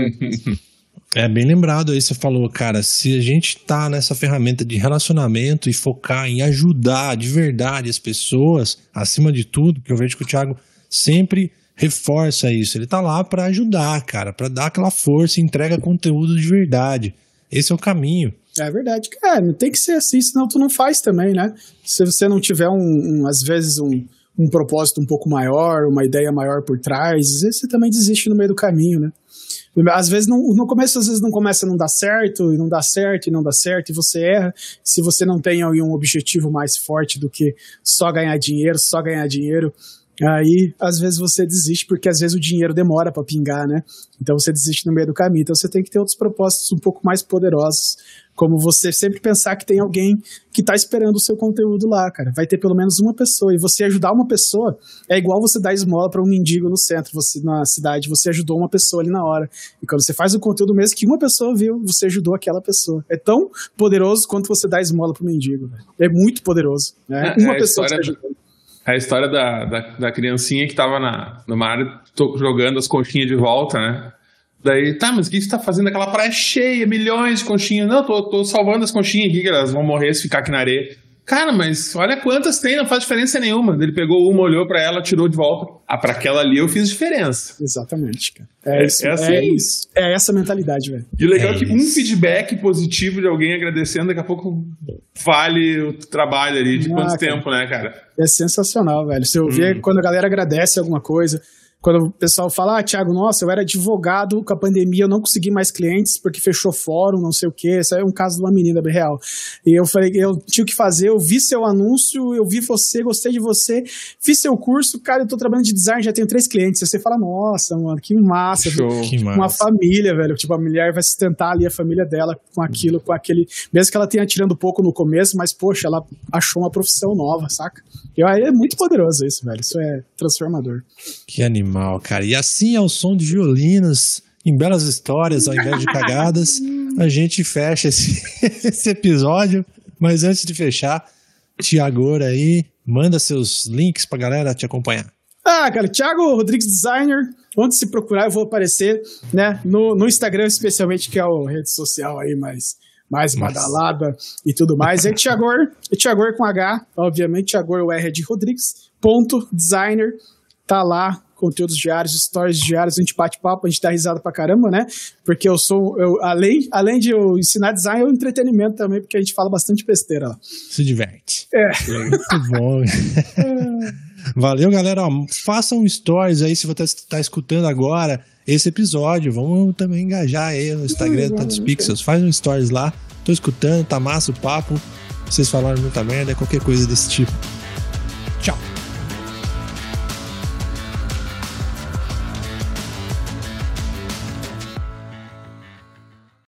É bem lembrado aí, você falou, cara, se a gente tá nessa ferramenta de relacionamento e focar em ajudar de verdade as pessoas, acima de tudo, que eu vejo que o Thiago sempre reforça isso, ele tá lá pra ajudar, cara, pra dar aquela força e entrega conteúdo de verdade, esse é o caminho. É verdade, cara, não tem que ser assim, senão tu não faz também, né, se você não tiver às vezes um propósito um pouco maior, uma ideia maior por trás, às vezes você também desiste no meio do caminho, né, às vezes no começo, às vezes não começa a não dar certo, e não dá certo, e não dá certo, e você erra, se você não tem aí um objetivo mais forte do que só ganhar dinheiro, aí, às vezes você desiste, porque às vezes o dinheiro demora pra pingar, né? Então você desiste no meio do caminho. Então você tem que ter outros propósitos um pouco mais poderosos, como você sempre pensar que tem alguém que tá esperando o seu conteúdo lá, cara. Vai ter pelo menos uma pessoa. E você ajudar uma pessoa é igual você dar esmola pra um mendigo no centro, na cidade. Você ajudou uma pessoa ali na hora. E quando você faz o conteúdo mesmo que uma pessoa viu, você ajudou aquela pessoa. É tão poderoso quanto você dar esmola pro mendigo, velho. É muito poderoso, né? Uma pessoa te ajudou. A história da criancinha que tava numa área jogando as conchinhas de volta, né? Daí, tá, mas o que você tá fazendo? Aquela praia cheia, milhões de conchinhas. Não, tô salvando as conchinhas aqui, que elas vão morrer se ficar aqui na areia. Cara, mas olha quantas tem, não faz diferença nenhuma. Ele pegou uma, olhou pra ela, tirou de volta. Ah, pra aquela ali eu fiz diferença. Exatamente, cara. É isso. É essa mentalidade, velho. E o legal é que um feedback positivo de alguém agradecendo, daqui a pouco vale o trabalho ali de quanto tempo, né, cara? É sensacional, velho. Você ouvir quando a galera agradece alguma coisa. Quando o pessoal fala, Thiago, nossa, eu era advogado com a pandemia, eu não consegui mais clientes porque fechou fórum, não sei o quê. Isso é um caso de uma menina, bem real. E eu falei, eu tinha o que fazer, eu vi seu anúncio, eu vi você, gostei de você, fiz seu curso, cara, eu tô trabalhando de design, já tenho 3 clientes. Aí você fala, nossa, mano, que massa. Show, que massa. Uma família, velho. Tipo, a mulher vai sustentar ali a família dela com aquilo, com aquele... Mesmo que ela tenha tirando pouco no começo, mas, poxa, ela achou uma profissão nova, saca? E aí é muito poderoso isso, velho. Isso é transformador. Que animal. Cara. E assim é o som de violinos em belas histórias ao invés de cagadas. A gente fecha esse episódio, mas antes de fechar, Thiago aí, manda seus links pra galera te acompanhar. Cara, Thiago Rodrigues Designer, onde se procurar eu vou aparecer, né, no Instagram especialmente, que é a rede social aí mais badalada e tudo mais. É Thiago com H, obviamente, Thiago R de Rodrigues, ponto designer, tá lá conteúdos diários, stories diários, a gente bate papo, a gente dá risada pra caramba, né? Porque eu sou, além de eu ensinar design, eu entretenimento também, porque a gente fala bastante besteira lá. Se diverte. É. Muito bom. Valeu, galera. Ó, façam stories aí se você está escutando agora esse episódio. Vamos também engajar aí no Instagram do Tantos Pixels. Faz um stories lá. Tô escutando, tá massa o papo. Vocês falaram muita merda, qualquer coisa desse tipo.